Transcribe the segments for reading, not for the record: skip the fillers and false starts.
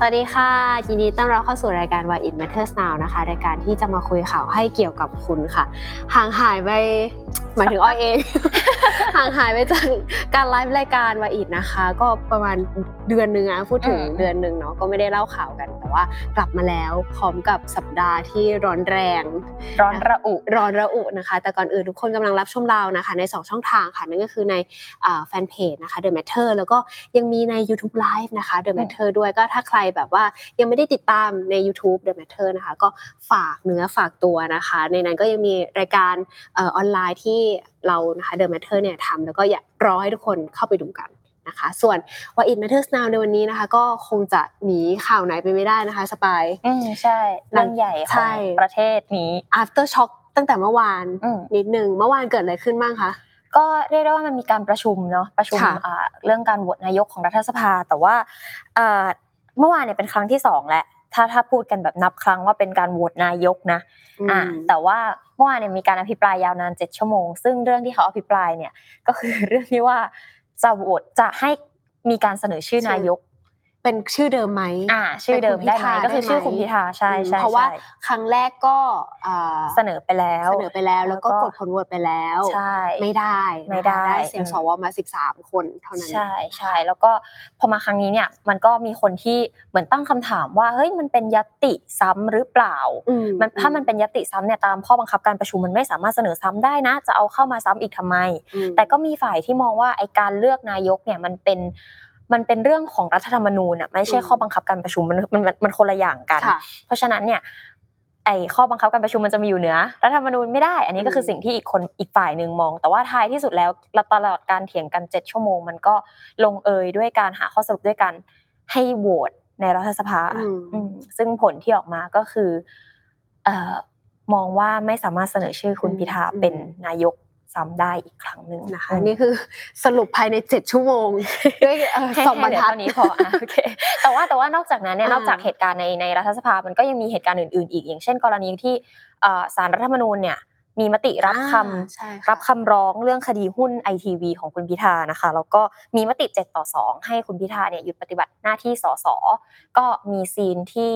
สวัสดีค่ะยินดีต้อนรับเข้าสู่รายการ Why It Matters Now นะคะรายการที่จะมาคุยข่าวให้เกี่ยวกับคุณค่ะห่างหายไปหมายถึงอ้อยเองห่างหายไปจากการไลฟ์รายการ Why It นะคะก็ประมาณเดือนนึงนะพูดถึงเดือนนึงเนาะก็ไม่ได้เล่าข่าวกันแต่ว่ากลับมาแล้วพร้อมกับสัปดาห์ที่ร้อนแรงร้อนระอุนะคะแต่ก่อนอื่นทุกคนกำลังรับชมเรานะคะใน2ช่องทางค่ะนั่นก็คือในแฟนเพจนะคะ The Matter แล้วก็ยังมีใน YouTube Live นะคะ The Matter ด้วยก็ถ้าใครแบบว่ายังไม่ได้ติดตามใน YouTube The Matter นะคะก็ฝากเนื้อฝากตัวนะคะในนั้นก็ยังมีรายการออนไลน์ที่เรานะคะ The Matter เนี่ยทำแล้วก็อยากรอให้ทุกคนเข้าไปดูกันนะคะส่วน Why It Matters Now ในวันนี้นะคะก็คงจะหนีข่าวไหนไปไม่ได้นะคะสปายใช่เรื่องใหญ่ของประเทศนี้ After Shock ตั้งแต่เมื่อวานนิดนึงเมื่อวานเกิดอะไรขึ้นบ้างคะก็เรียกได้ว่ามันมีการประชุมเรื่องการโหวตนายกของรัฐสภาแต่ว่าเมื่อวานเนี่ยเป็นครั้งที่2แล้วถ้าพูดกันแบบนับครั้งว่าเป็นการโหวตนายกนะแต่ว่าเมื่อวานเนี่ยมีการอภิปรายยาวนาน7ชั่วโมงซึ่งเรื่องที่เขาอภิปรายเนี่ยก็คือเรื่องที่ว่าจะโหวตจะให้มีการเสนอชื่อนายกเป็นชื่อเดิมมั้ยชื่อเดิมได้มั้ยก็คือชื่อคุณพิธาใช่ๆเพราะว่าครั้งแรกก็เสนอไปแล้วแล้วก็กดผลโหวตไปแล้วไม่ได้เสียงสวมา13คนเท่านั้นใช่ๆแล้วก็พอมาครั้งนี้เนี่ยมันก็มีคนที่เหมือนตั้งคำถามว่าเฮ้ยมันเป็นญัตติซ้ำหรือเปล่ามันถ้ามันเป็นญัตติซ้ำเนี่ยตามข้อบังคับการประชุมมันไม่สามารถเสนอซ้ำได้นะจะเอาเข้ามาซ้ำอีกทำไมแต่ก็มีฝ่ายที่มองว่าไอ้การเลือกนายกเนี่ยมันเป็นเรื่องของรัฐธรรมนูญน่ะไม่ใช่ข้อบังคับการประชุมมันคนละอย่างกันเพราะฉะนั้นเนี่ยไอ้ข้อบังคับการประชุมมันจะมีอยู่เหนือรัฐธรรมนูญไม่ได้อันนี้ก็คือสิ่งที่อีกฝ่ายนึงมองแต่ว่าท้ายที่สุดแล้วตลอดการเถียงกัน7ชั่วโมงมันก็ลงเอยด้วยการหาข้อสรุปด้วยกันให้โหวตในรัฐสภาซึ่งผลที่ออกมาก็คือมองว่าไม่สามารถเสนอชื่อคุณพิธาเป็นนายกซ้ำได้อีกครั้งนึงนะคะนี่คือสรุปภายใน7ชั่วโมงด้วย2บรรทัดนี้พอโอเคแต่ว่านอกจากนั้นเนี่ยนอกจากเหตุการณ์ในรัฐสภามันก็ยังมีเหตุการณ์อื่นๆอีกอย่างเช่นกรณีที่ศาลรัฐธรรมนูญเนี่ยมีมติรับคำร้องเรื่องคดีหุ้น ITV ของคุณพิธานะคะแล้วก็มีมติ7-2ให้คุณพิธาเนี่ยหยุดปฏิบัติหน้าที่สสก็มีซีนที่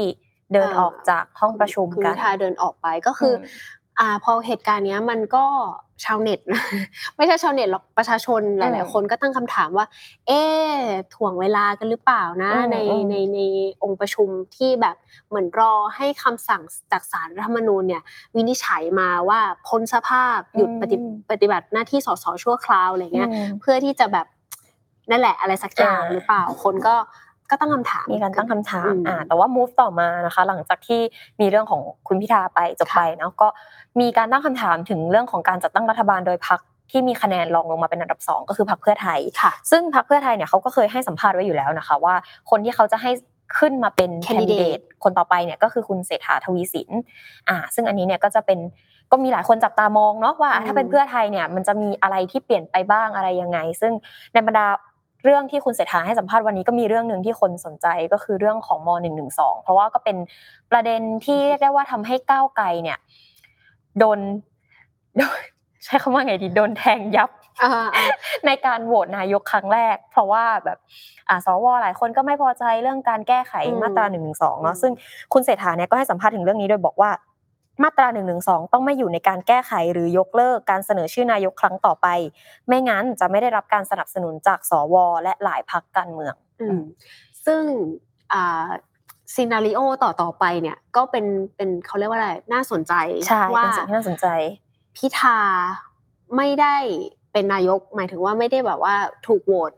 เดินออกจากห้องประชุมกันคุณพิธาเดินออกไปก็คือพอเหตุการณ์เนี้ยมันก็ชาวเน็ตไม่ใช่ชาวเน็ตหรอกประชาชนหลายๆคนก็ตั้งคำถามว่าเอ๊ะถ่วงเวลากันหรือเปล่านะในองค์ประชุมที่แบบเหมือนรอให้คำสั่งจากศาลรัฐธรรมนูญเนี่ยวินิจฉัยมาว่าพ้นสภาพหยุดปฏิบัติหน้าที่สสชั่วคราวอะไรเงี้ยเพื่อที่จะแบบนั่นแหละอะไรสักอย่างหรือเปล่าคนก็ตั้งคำถามมีการตั้งคำถามแต่ว่า move ต่อมานะคะหลังจากที่มีเรื่องของคุณพิธาไปจบไปเนาะก็มีการตั้งคำถามถึงเรื่องของการจัดตั้งรัฐบาลโดยพรรคที่มีคะแนนรองลงมาเป็นอันดับ2ก็คือพรรคเพื่อไทยค่ะซึ่งพรรคเพื่อไทยเนี่ยเค้าก็เคยให้สัมภาษณ์ไว้อยู่แล้วนะคะว่าคนที่เขาจะให้ขึ้นมาเป็นแคนดิเดตคนต่อไปเนี่ยก็คือคุณเศรษฐาทวีสินซึ่งอันนี้เนี่ยก็จะเป็นก็มีหลายคนจับตามองเนาะว่าถ้าเป็นเพื่อไทยเนี่ยมันจะมีอะไรที่เปลี่ยนไปบ้างอะไรยังไงซึ่งในบรรดาเรื่องที่คุณเศรษฐาให้สัมภาษณ์วันนี้ก็มีเรื่องนึงที่คนสนใจก็คือเรื่องของม.112เพราะว่าก็เป็นประเด็นที่เรียกได้ว่าทำให้ก้าวไกลเนี่ยโดนใช้คำว่าไงดีโดนแทงยับในการโหวตนายกครั้งแรกเพราะว่าแบบสวหลายคนก็ไม่พอใจเรื่องการแก้ไขมาตรา112เนาะซึ่งคุณเศรษฐาเนี่ยก็ให้สัมภาษณ์ถึงเรื่องนี้โดยบอกว่ามาตรา112ต้องไม่อยู่ในการแก้ไขหรือยกเลิกการเสนอชื่อนายกครั้งต่อไปไม่งั้นจะไม่ได้รับการสนับสนุนจากสวและหลายพรรคการเมืองซึ่งซีนาริโอต่อไปเนี่ยก็เป็นเค้าเรียกว่าอะไรน่าสนใจว่าเป็นสิ่งที่น่าสนใจพิธาไม่ได้เป็นนายกหมายถึงว่าไม่ได้แบบว่าถูกโหวต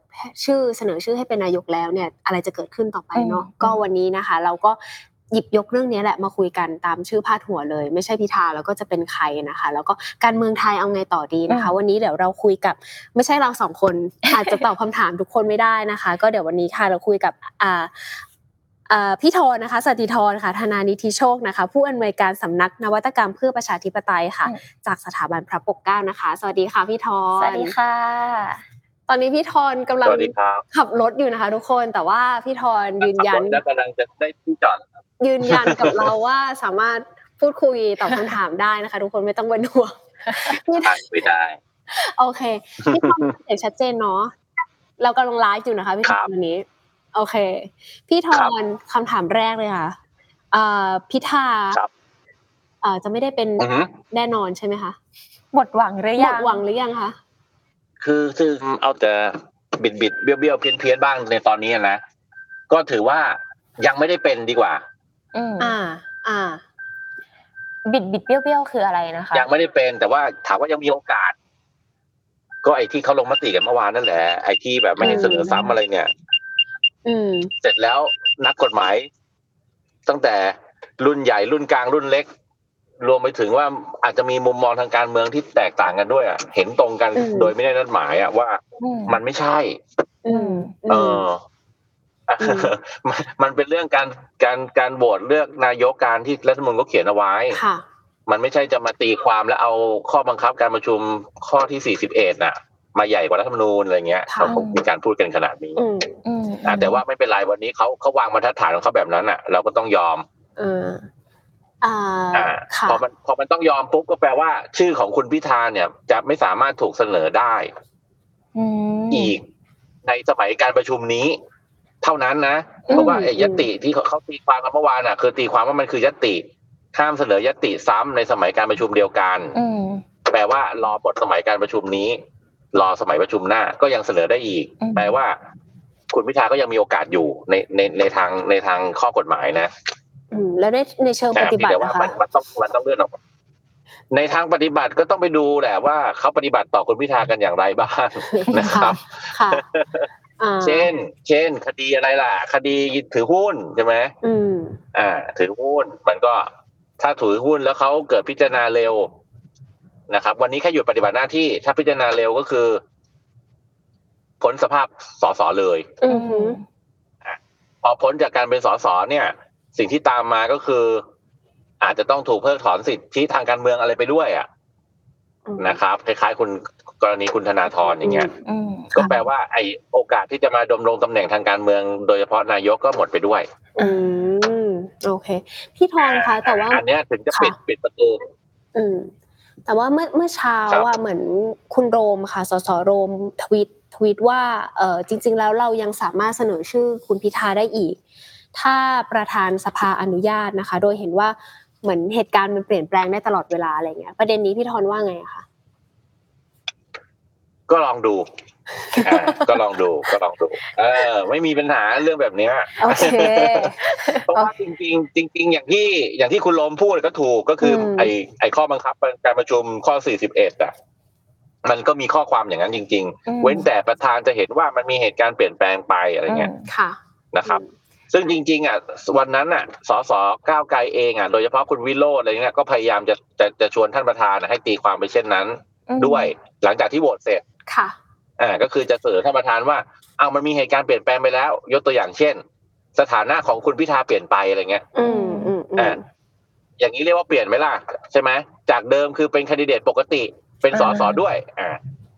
ชื่อเสนอชื่อให้เป็นนายกแล้วเนี่ยอะไรจะเกิดขึ้นต่อไปเนาะก็วันนี้นะคะเราก็หยิบยกเรื่องนี้แหละมาคุยกันตามชื่อพาดหัวเลยไม่ใช่พิธาแล้วก็จะเป็นใครนะคะแล้วก็การเมืองไทยเอาไงต่อดีนะคะวันนี้เดี๋ยวเราคุยกับไม่ใช่เรา2คนอาจจะตอบคำถามทุกคนไม่ได้นะคะก็เดี๋ยววันนี้ค่ะเราคุยกับพี่ธรนะคะสติธรค่ะธนานิธิโชคนะคะผู้อำนวยการสำนักนวัตกรรมเพื่อประชาธิปไตยค่ะจากสถาบันพระปกเกล้านะคะสวัสดีค่ะพี่ธรสวัสดีค่ะตอนนี้พี่ธรกำลังขับรถอยู่นะคะทุกคนแต่ว่าพี่ธรยืนยันกำลังจะได้ที่จอด ยืนยันกับเราว่าสามารถพูดคุยตอบคำถามได้นะคะทุกคนไม่ต้องเป็นห่วงไม่ได้โอเคพี่ทอมเห็นชัดเจนเนาะเรากำลังไลฟ์อยู่นะคะพี่ทอมวันนี้โอเคพี่ทอมคำถามแรกเลยค่ะพิธาจะไม่ได้เป็นแน่นอนใช่ไหมคะหมดหวังหรือยังหมดหวังหรือยังคะคือเอาแต่บิดเบี้ยวๆเพี้ยนๆบ้างในตอนนี้นะก็ถือว่ายังไม่ได้เป็นดีกว่าบิดเบี้ยวๆคืออะไรนะคะยังไม่ได้เป็นแต่ว่าถามว่ายังมีโอกาสก็ไอ้ที่เขาลงมติกันเมื่อวานนั่นแหละไอ้ที่แบบไม่ให้เสนอซ้ำอะไรเนี่ยเสร็จแล้วนักกฎหมายตั้งแต่รุ่นใหญ่รุ่นกลางรุ่นเล็กรวมไปถึงว่าอาจจะมีมุมมองทางการเมืองที่แตกต่างกันด้วยอ่ะเห็นตรงกันโดยไม่ได้นัดหมายอ่ะว่ามันไม่ใช่มันเป็นเรื่องการโหวตเลือกนายกการที่รัฐธรรมนูญก็เขียนเอาไว้มันไม่ใช่จะมาตีความแล้วเอาข้อบังคับการประชุมข้อที่41น่ะมาใหญ่กว่ารัฐธรรมนูญอะไรเงี้ยเขาคงมีการพูดกันขนาดนี้แต่ว่าไม่เป็นไรวันนี้เขาวางบรรทัดฐานของเขาแบบนั้นน่ะเราก็ต้องยอมพอมันต้องยอมปุ๊บก็แปลว่าชื่อของคุณพิธาเนี่ยจะไม่สามารถถูกเสนอได้อีกในสมัยการประชุมนี้เท่านั้นนะเพราะว่าไอ้ยติที่เขาตีความกันเมื่อวานน่ะคือตีความว่ามันคือยติห้ามเสนอยติซ้ำในสมัยการประชุมเดียวกันแปลว่ารอหมดสมัยการประชุมนี้รอสมัยประชุมหน้าก็ยังเสนอได้อีกแปลว่าคุณพิธาก็ยังมีโอกาสอยู่ในทางข้อกฎหมายนะแล้วในเชิงปฏิบัตินะคะมันต้องเลื่อนออกในทางปฏิบัติก็ต้องไปดูแหละว่าเขาปฏิบัติต่อคุณพิธากันอย่างไรบ้างนะครับเช่นคดีอะไรล่ะคดีถือหุ้นใช่ไหมถือหุ้นมันก็ถ้าถือหุ้นแล้วเขาเกิดพิจารณาเร็วนะครับวันนี้แค่หยุดปฏิบัติหน้าที่ถ้าพิจารณาเร็วก็คือพ้นสภาพสสเลยพอพ้นจากการเป็นสสเนี่ยสิ่งที่ตามมาก็คืออาจจะต้องถูกเพิกถอนสิทธิทางการเมืองอะไรไปด้วยอ่ะนะครับคล้ายๆคุณกรณีคุณธนาธรอย่างเงี้ยก็แปลว่าไอ้โอกาสที่จะมาดำรงตำแหน่งทางการเมืองโดยเฉพาะนายกก็หมดไปด้วยโอเคพี่ธรค่ะแต่ว่าอันเนี้ยถึงจะปิดประตูแต่ว่าเมื่อเช้าว่าเหมือนคุณโรมค่ะสสโรมทวีตว่าจริงๆแล้วเรายังสามารถเสนอชื่อคุณพิธาได้อีกถ้าประธานสภาอนุญาตนะคะโดยเห็นว่าเหมือนเหตุการณ์มันเปลี่ยนแปลงได้ตลอดเวลาอะไรเงี้ยประเด็นนี้พี่ธรว่าไงคะก็ลองดูไม่มีปัญหาเรื่องแบบเนี้ยโอเคเพราะว่าจริงๆอย่างที่คุณลมพูดก็ถูกก็คือไอ้ข้อบังคับการประชุมข้อ41อ่ะมันก็มีข้อความอย่างนั้นจริงๆเว้นแต่ประธานจะเห็นว่ามันมีเหตุการณ์เปลี่ยนแปลงไปอะไรเงี้ยค่ะนะครับซึ่งจริงๆอ่ะวันนั้นอ่ะสสก้าวไกลเองอ่ะโดยเฉพาะคุณวิโรจน์อะไรเงี้ยก็พยายามจะชวนท่านประธานให้ตีความไปเช่นนั้นด้วยหลังจากที่โหวตเสร็จค่ะก็คือจะเสนอท่านประธานว่าเอามันมีเหตุการณ์เปลี่ยนแปลงไปแล้วยกตัวอย่างเช่นสถานะของคุณพิธาเปลี่ยนไปอะไรเงี้ยอย่างนี้เรียกว่าเปลี่ยนไหมล่ะใช่ไหมจากเดิมคือเป็นแคนดิเดตปกติเป็นสสด้วย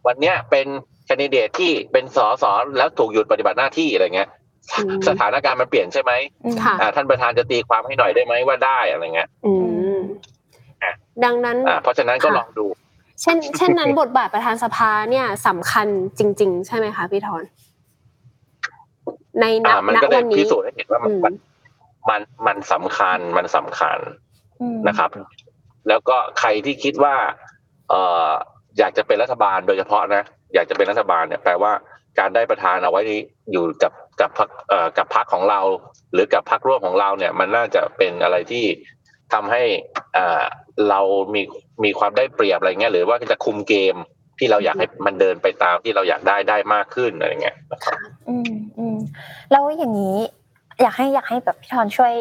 วันเนี้ยเป็นแคนดิเดตที่เป็นสสแล้วถูกหยุดปฏิบัติหน้าที่อะไรเงี้ยสถานการณ์มันเปลี่ยนใช่ไหมท่านประธานจะตีความให้หน่อยได้ไหมว่าได้อะไรเงี้ยดังนั้นเพราะฉะนั้นก็ลองดูเช่นนั้นบทบาทประธานสภาเนี่ยสำคัญจริงๆใช่ไหมคะพี่ธรในนักวันนี้พิสูจน์ให้เห็นว่ามันสำคัญนะครับแล้วก็ใครที่คิดว่าอยากจะเป็นรัฐบาลโดยเฉพาะนะอยากจะเป็นรัฐบาลเนี่ยแปลว่าการได้ประธานเอาไว้อยู่กับพรรคของเราหรือกับพรรคร่วมของเราเนี่ยมันน่าจะเป็นอะไรที่ทำให้เรามีความได้เปรียบอะไรเงี้ยหรือว่าจะคุมเกมที่เราอยากให้มันเดินไปตามที่เราอยากได้มากขึ้นอะไรเงี้ยนะครับแล้วอย่างนี้อยากให้แบบพี่ธรช่วย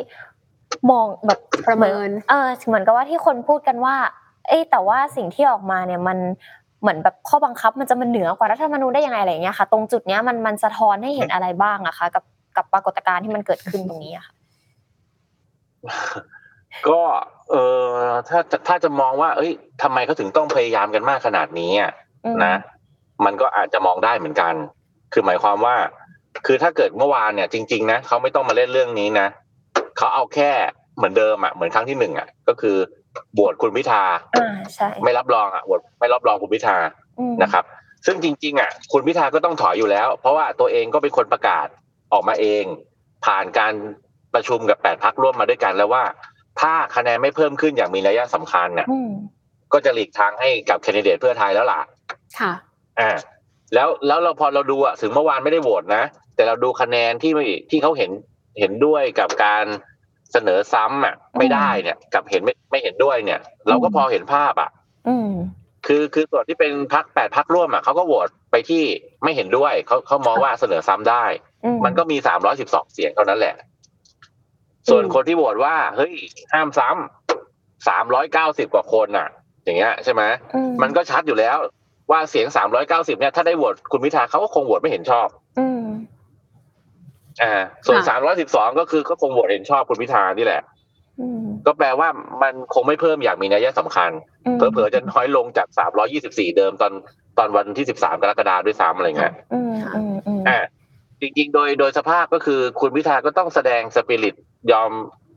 มองแบบประเมินเหมือนกับว่าที่คนพูดกันว่าเอ้ยแต่ว่าสิ่งที่ออกมาเนี่ยมันเหมือนแบบข้อบังคับมันจะมันเหนือกว่ารัฐธรรมนูญได้ยังไงอะไรอย่างเงี้ยค่ะตรงจุดเนี้ยมันสะท้อนให้เห็นอะไรบ้างอะคะกับปรากฏการณ์ที่มันเกิดขึ้นตรงนี้อะค่ะก็ถ้าจะมองว่าเอ้ยทำไมเขาถึงต้องพยายามกันมากขนาดนี้นะมันก็อาจจะมองได้เหมือนกันคือหมายความว่าคือถ้าเกิดเมื่อวานเนี่ยจริงๆนะเขาไม่ต้องมาเล่นเรื่องนี้นะ เขาเอาแค่เหมือนเดิมอ่ะเหมือนครั้งที่หนึ่งอ่ะก็คือบวชคุณพิธาไม่รับรองอ่ะบวชไม่รับรองคุณพิธานะครับซึ่งจริงๆอ่ะคุณพิธาก็ต้องถอยอยู่แล้วเพราะว่าตัวเองก็เป็นคนประกาศออกมาเองผ่านการประชุมกับ8พรรคร่วมมาด้วยกันแล้วว่าถ้าคะแนนไม่เพิ่มขึ้นอย่างมีนัยสำคัญเนี่ยก็จะหลีกทางให้กับแคนดิเดตเพื่อไทยแล้วล่ะค่ะแล้วเราพอเราดูอ่ะถึงเมื่อวานไม่ได้โหวตนะแต่เราดูคะแนนที่เขาเห็นด้วยกับการเสนอซ้ำอ่ะไม่ได้เนี่ยกับเห็นไม่เห็นด้วยเนี่ยเราก็พอเห็นภาพอ่ะคือส่วนที่เป็นพรรค8พรรคร่วมอ่ะเขาก็โหวตไปที่ไม่เห็นด้วยเขามองว่าเสนอซ้ำได้มันก็มี312เสียงเท่านั้นแหละส่วนคนที่โหวตว่าเฮ้ยห้ามซ้ำ390กว่าคนอ่ะอย่างเงี้ยใช่ไหมมันก็ชัดอยู่แล้วว่าเสียง390เนี่ยถ้าได้โหวตคุณพิธาเขาก็คงโหวตไม่เห็นชอบส่วน312ก็คือก็คงโหวตเห็นชอบคุณพิธานี่แหละก็แปลว่ามันคงไม่เพิ่มอย่างมีนัยสำคัญเผลอๆจะน้อยลงจาก324เดิมตอนวันที่13กรกฎาคมด้วยซ้ำอะไรเงี้ยจริงๆโดยสภาพก็คือคุณพิธาก็ต้องแสดงสปิริตยอม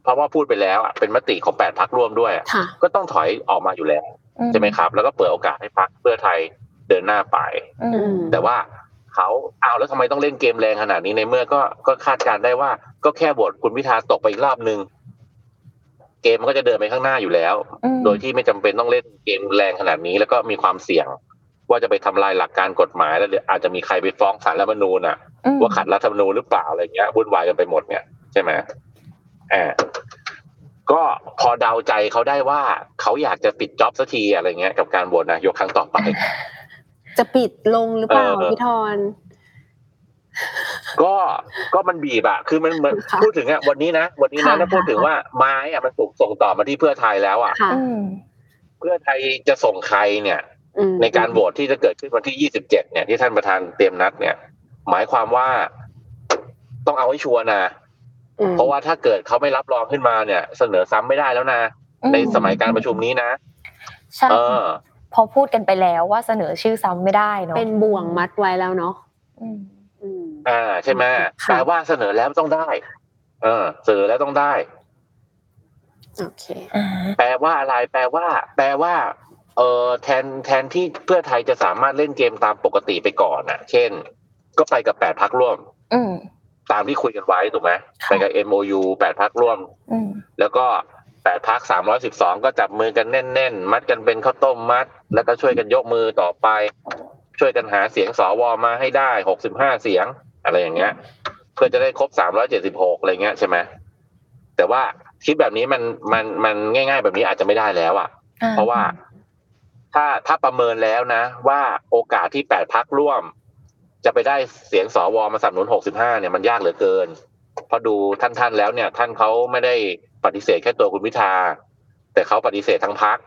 เพราะว่าพูดไปแล้วอ่ะเป็นมติของ8พรรคร่วมด้วยก็ต้องถอยออกมาอยู่แล้วใช่ไหมครับแล้วก็เปิดโอกาสให้พรรคเพื่อไทยเดินหน้าไปแต่ว่าเขาเอาแล้วทำไมต้องเล่นเกมแรงขนาดนี้ในเมื่อก็คาดการได้ว่าก็แค่โหวตคุณพิธาตกไปอีกรอบนึงเกมมันก็จะเดินไปข้างหน้าอยู่แล้วโดยที่ไม่จำเป็นต้องเล่นเกมแรงขนาดนี้แล้วก็มีความเสี่ยงว่าจะไปทำลายหลักการกฎหมายแล้วอาจจะมีใครไปฟ้องศาลรัฐธรรมนูญอ่ะว่าขัดรัฐธรรมนูญหรือเปล่าอะไรเงี้ยวุ่นวายกันไปหมดเนี่ยใช่ไหมก็พอเดาใจเขาได้ว่าเขาอยากจะปิดจ็อบสักทีอะไรเงี้ยกับการโหวตนายกครั้งต่อไปจะปิดลงหรือเปล่าพี่ธรก็มันบีบอ่ะคือมันพูดถึงอ่ะวันนี้นะถ้าพูดถึงว่าไม้อ่ะมันถูกส่งต่อมาที่เพื่อไทยแล้วอ่ะเพื่อไทยจะส่งใครเนี่ยในการโหวตที่จะเกิดขึ้นวันที่27เนี่ยที่ท่านประธานเตรียมนัดเนี่ยหมายความว่าต้องเอาให้ชัวร์นะเพราะว่าถ้าเกิดเขาไม่รับรองขึ้นมาเนี่ยเสนอซ้ำไม่ได้แล้วนะในสมัยการประชุมนี้นะใช่พอพูดกันไปแล้วว่าเสนอชื่อซ้ำไม่ได้เนาะเป็นบ่วงมัดไว้แล้วเนาะใช่ไหมแปลว่าเสนอแล้วต้องได้เสนอแล้วต้องได้โอเคแปลว่าอะไรแปลว่าแทนที่เพื่อไทยจะสามารถเล่นเกมตามปกติไปก่อนนะเช่นก็ไปกับ8พรรคร่วมตามที่คุยกันไว้ถูกไหมไปกับ MOU 8พรรคร่วมแล้วก็8พรรค312ก็จับมือกันแน่นๆมัดกันเป็นข้าวต้มมัดแล้วก็ช่วยกันยกมือต่อไปช่วยกันหาเสียงสวมาให้ได้65เสียงอะไรอย่างเงี้ยเพื่อจะได้ครบ376อะไรเงี้ยใช่ไหมแต่ว่าคิดแบบนี้มันง่ายๆแบบนี้อาจจะไม่ได้แล้วอ่ะเพราะว่าถ้าประเมินแล้วนะว่าโอกาสที่8พรรคร่วมจะไปได้เสียงสวมาสนับสนุน65เนี่ยมันยากเหลือเกินพอดูท่านแล้วเนี่ยท่านเขาไม่ได้ปฏิเสธแค่ตัวคุณพิธาแต่เขาปฏิเสธทั้งพรรค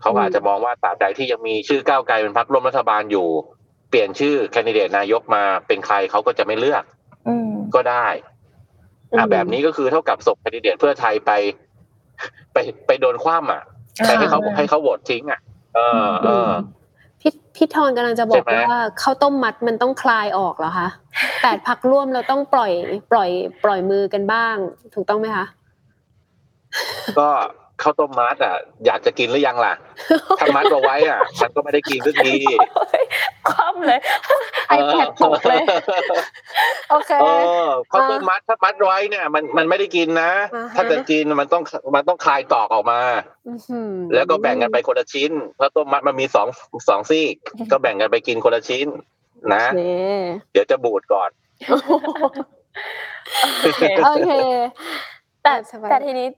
เขาอาจจะมองว่าตราบใดที่ยังมีชื่อก้าวไกลเป็นพรรคร่วมรัฐบาลอยู่เปลี่ยนชื่อแคนดิเดตนายกมาเป็นใครเขาก็จะไม่เลือกก็ได้แบบนี้ก็คือเท่ากับส่งแคนดิเดตเพื่อไทยไปโดนคว่ำอ่ะแต่ให้เขาโหวตทิ้งอ่ะพี่ธรกำลังจะบอกว่าข้าวต้มมัดมันต้องคลายออกเหรอคะ8พรรคร่วมเราต้องปล่อยมือกันบ้างถูกต้องไหมคะก็ข้าวต้มมัดอ่ะอยากจะกินหรือยังล่ะถ้ามัดเอาไว้อ่ะมันก็ไม่ได้กินสักทีคว่ำเลยiPad ตกเลยโอเคข้าวต้มมัดถ้ามัดไว้เนี่ยมันไม่ได้กินนะถ้าจะกินมันต้องคลายตอกออกมาแล้วก็แบ่งกันไปคนละชิ้นข้าวต้มมัดมันมี2ซี่ก็แบ่งกันไปกินคนละชิ้นนะเดี๋ยวจะบูดก่อนโอเคแต่ทีนี้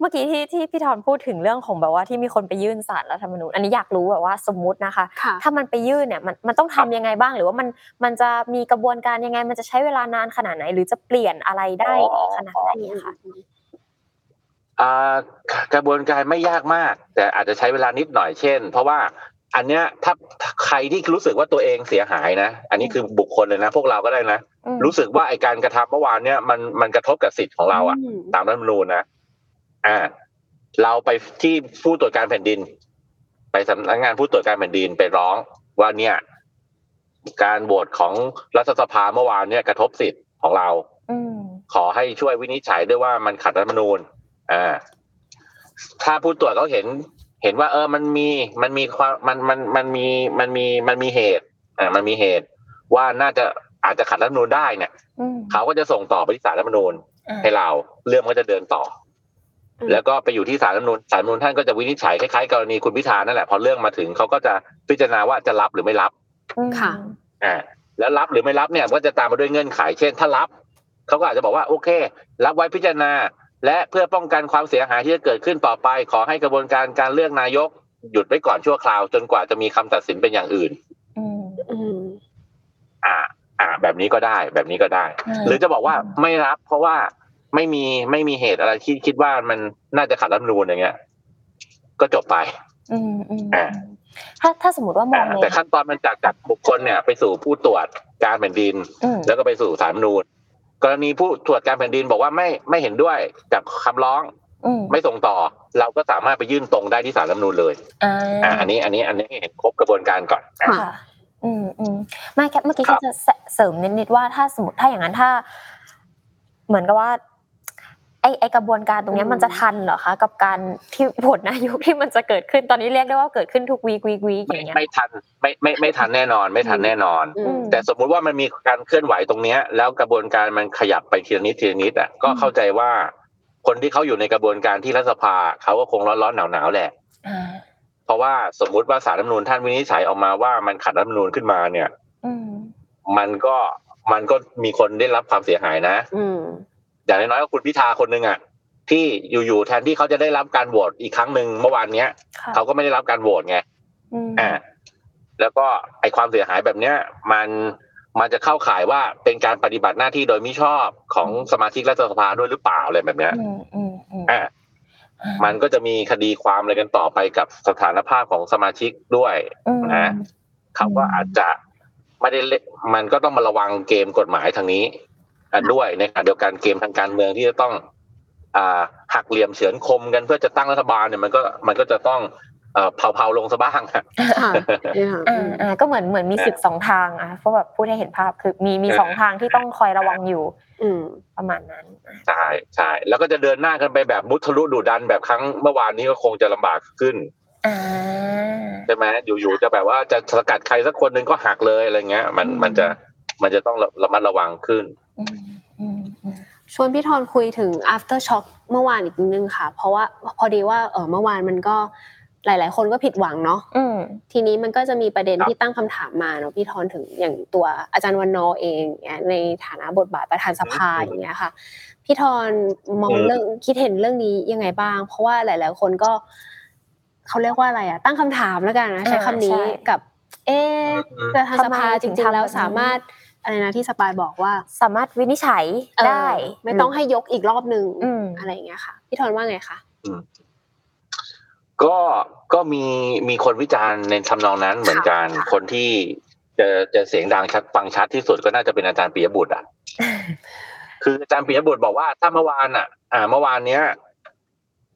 เมื่อกี้ที่พี่ธรพูดถึงเรื่องของแบบว่าที่มีคนไปยื่นศาลรัฐธรรมนูญอันนี้อยากรู้แบบว่าสมมุตินะคะถ้ามันไปยื่นเนี่ยมันต้องทำยังไงบ้างหรือว่ามันจะมีกระบวนการยังไงมันจะใช้เวลานานขนาดไหนหรือจะเปลี่ยนอะไรได้ขนาดไหนคะกระบวนการไม่ยากมากแต่อาจจะใช้เวลานิดหน่อยเช่นเพราะว่าอันเนี้ยถ้าใครที่รู้สึกว่าตัวเองเสียหายนะอันนี้คือบุคคลเลยนะพวกเราก็ได้นะรู้สึกว่าไอ้การกระทำเมื่อวานเนี่ยมันกระทบกับสิทธิ์ของเราอ่ะตามรัฐธรรมนูญนะเราไปที่ผู้ตรวจการแผ่นดินไปสำนักงานผู้ตรวจการแผ่นดินไปร้องว่าเนี่ยการโหวตของรัฐสภาเมื่อวานเนี่ยกระทบสิทธิ์ของเรา ขอให้ช่วยวินิจฉัยด้วยว่ามันขัดรัฐธรรมนูญถ้าผู้ตรวจเขาเห็นว่ามันมีเหตุมันมีเหตุว่าน่าจะอาจจะขัดรัฐธรรมนูญได้เนี่ยเขาก็จะส่งต่อไปที่ศาลรัฐธรรมนูญให้เราเรื่องก็จะเดินต่อแล้วก็ไปอยู่ที่ศาลรัฐธรรมนูญศาลรัฐธรรมนูญท่านก็จะวินิจฉัยคล้ายๆกรณีคุณพิธานั่นแหละพอเรื่องมาถึงเขาก็จะพิจารณาว่าจะรับหรือไม่รับค่ะแล้วรับหรือไม่รับเนี่ยก็จะตามมาด้วยเงื่อนไขเช่นถ้ารับเขาก็อาจจะบอกว่าโอครับไว้พิจารณาและเพื่อป้องกันความเสียหายที่จะเกิดขึ้นต่อไปขอให้กระบวนการการเลือกนายกหยุดไว้ก่อนชั่วคราวจนกว่าจะมีคำตัดสินเป็นอย่างอื่นแบบนี้ก็ได้หรือจะบอกว่าไม่รับเพราะว่าไม่มีเหตุอะไรที่คิดว่ามันน่าจะขัดรัฐธรรมนูญอย่างเงี้ยก็จบไปถ้าสมมติว่ามองแต่ขั้นตอนมันจากบุคคลเนี่ยไปสู่ผู้ตรวจการแผ่นดินแล้วก็ไปสู่ศาลรัฐธรรมนูญกรณีผู้ตรวจการแผ่นดินบอกว่าไม่เห็นด้วยกับคำร้องไม่ส่งต่อเราก็สามารถไปยื่นตรงได้ที่ศาลรัฐธรรมนูญเลยอันนี้เห็นครบกระบวนการก่อนเมื่อกี้ก็จะเสริมนิดๆว่าถ้าสมมติถ้าอย่างนั้นถ้าเหมือนกับว่าไอ้กระบวนการตรงนี้มันจะทันเหรอคะกับการที่ผลนายกที่มันจะเกิดขึ้นตอนนี้เรียกได้ว่าเกิดขึ้นทุกวีคอย่างเงี้ยไม่ทันแน่นอนแต่สมมุติว่ามันมีการเคลื่อนไหวตรงเนี้ยแล้วกระบวนการมันขยับไปทีละนิดอ่ะก็เข้าใจว่าคนที่เขาอยู่ในกระบวนการที่รัฐสภาเขาก็คงร้อนหนาวแหละเพราะว่าสมมุติว่าศาลรัฐธรรมนูญท่านวินิจฉัยออกมาว่ามันขัดรัฐธรรมนูญขึ้นมาเนี่ยมันก็มีคนได้รับความเสียหายนะอย่างน้อยๆก็คุณพิธาคนนึงอ่ะที่อยู่ๆแทนที่เขาจะได้รับการโหวตอีกครั้งนึงเมื่อวานเนี้ยเขาก็ไม่ได้รับการโหวตไงแล้วก็ไอ้ความเสียหายแบบเนี้ยมันจะเข้าข่ายว่าเป็นการปฏิบัติหน้าที่โดยมิชอบของสมาชิกรัฐสภาด้วยหรือเปล่าอะไรแบบเนี้ยมันก็จะมีคดีความอะไรกันต่อไปกับสถานภาพของสมาชิกด้วยนะเขาก็อาจจะไม่ได้มันก็ต้องมาระวังเกมกฎหมายทางนี้ด้วยในขณะเดียวกันเกมทางการเมืองที่จะต้องหักเหลี่ยมเฉือนคมกันเพื่อจะตั้งรัฐบาลเนี่ยมันก็จะต้องเผาๆลงซะบ้างก็เหมือนมีศึกสองทางอ่ะเพราะแบบพูดให้เห็นภาพคือมีสองทางที่ต้องคอยระวังอยู่ประมาณนั้นใช่แล้วก็จะเดินหน้ากันไปแบบมุทะลุดุดันแบบครั้งเมื่อวานนี้ก็คงจะลำบากขึ้นใช่ไหมอยู่ๆจะแบบว่าจะสกัดใครสักคนนึงก็หักเลยอะไรเงี้ยมันจะต้องระมัดระวังขึ้นชวนพี่ธรคุยถึง after shock เมื่อวานอีกนิดนึงค่ะเพราะว่าพอดีว่าเมื่อวานมันก็หลายๆคนก็ผิดหวังเนาะทีนี้มันก็จะมีประเด็นที่ตั้งคำถามมาเนาะพี่ธรถึงอย่างตัวอาจารย์วันนอเองในฐานะบทบาทประธานสภาอย่างเงี้ยค่ะพี่ธรมองเรื่องคิดเห็นเรื่องนี้ยังไงบ้างเพราะว่าหลายๆคนก็เขาเรียกว่าอะไรอะตั้งคำถามแล้วกันนะใช้คำนี้กับประธานสภาจริงๆแล้วสามารถอะไรนะที่สปายบอกว่าสามารถวินิจฉัยได้ไม่ต้องให้ยกอีกรอบนึงอะไรอย่างเงี้ยค่ะพี่ธรว่าไงคะก็มีคนวิจารณ์ในทำนองนั้นเหมือนกันคนที่จะเสียงดังชัดฟังชัดที่สุดก็น่าจะเป็นอาจารย์ปิยบุตรอ่ะคืออาจารย์ปิยบุตรบอกว่าถ้าเมื่อวานเนี้ย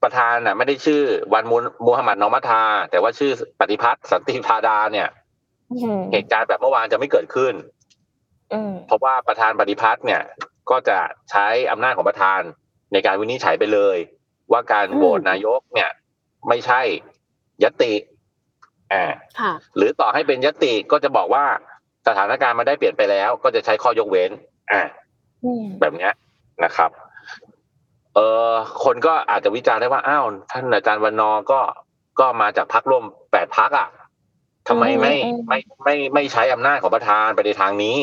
ประธานน่ะไม่ได้ชื่อวันมูฮัมหมัดนอมัทาแต่ว่าชื่อปฏิพัฒน์สันติพาดาเนี่ยเหตุการณ์แบบเมื่อวานจะไม่เกิดขึ้นเพราะว่าประธานปฏิพัฒน์เนี่ยก็จะใช้อำนาจของประธานในการวินิจฉัยไปเลยว่าการโหวตนายกเนี่ยไม่ใช่ญัตติหรือต่อให้เป็นญัตติก็จะบอกว่าสถานการณ์มันได้เปลี่ยนไปแล้วก็จะใช้ข้อยกเว้นแบบเนี้ยนะครับคนก็อาจจะวิจารณ์ได้ว่าอ้าวท่านอาจารย์วันนอก็มาจากพรรคร่วม8พรรคอ่ะทำไมไม่ใช้อำนาจของประธานไปในทางนี้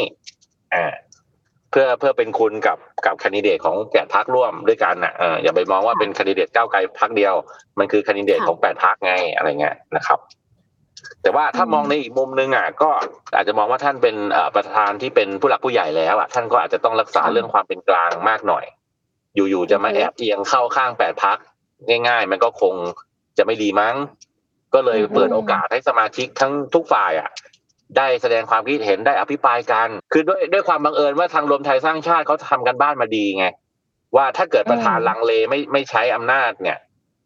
เพื่อเป็นคุณกับแคนดิเดตของแปดพรรคร่วมด้วยกันน่ะอย่าไปมองว่าเป็นแคนดิเดตก้าวไกลพรรคเดียวมันคือแคนดิเดตของแปดพรรคไงอะไรเงี้ยนะครับแต่ว่าถ้ามองในอีกมุมนึงอ่ะก็อาจจะมองว่าท่านเป็นประธานที่เป็นผู้หลักผู้ใหญ่แล้วอ่ะท่านก็อาจจะต้องรักษาเรื่องความเป็นกลางมากหน่อยอยู่ๆจะมาแอบเอียงเข้าข้างแปดพรรคง่ายๆมันก็คงจะไม่ดีมั้งก็เลยเปิดโอกาสให้สมาชิกทั้งทุกฝ่ายอ่ะได้แสดงความคิดเห็นได้อภิปรายกันคือด้วยความบังเอิญว่าทางรวมไทยสร้างชาติเขาทำกันบ้านมาดีไงว่าถ้าเกิดประธานลังเลไม่ใช้อำนาจเนี่ย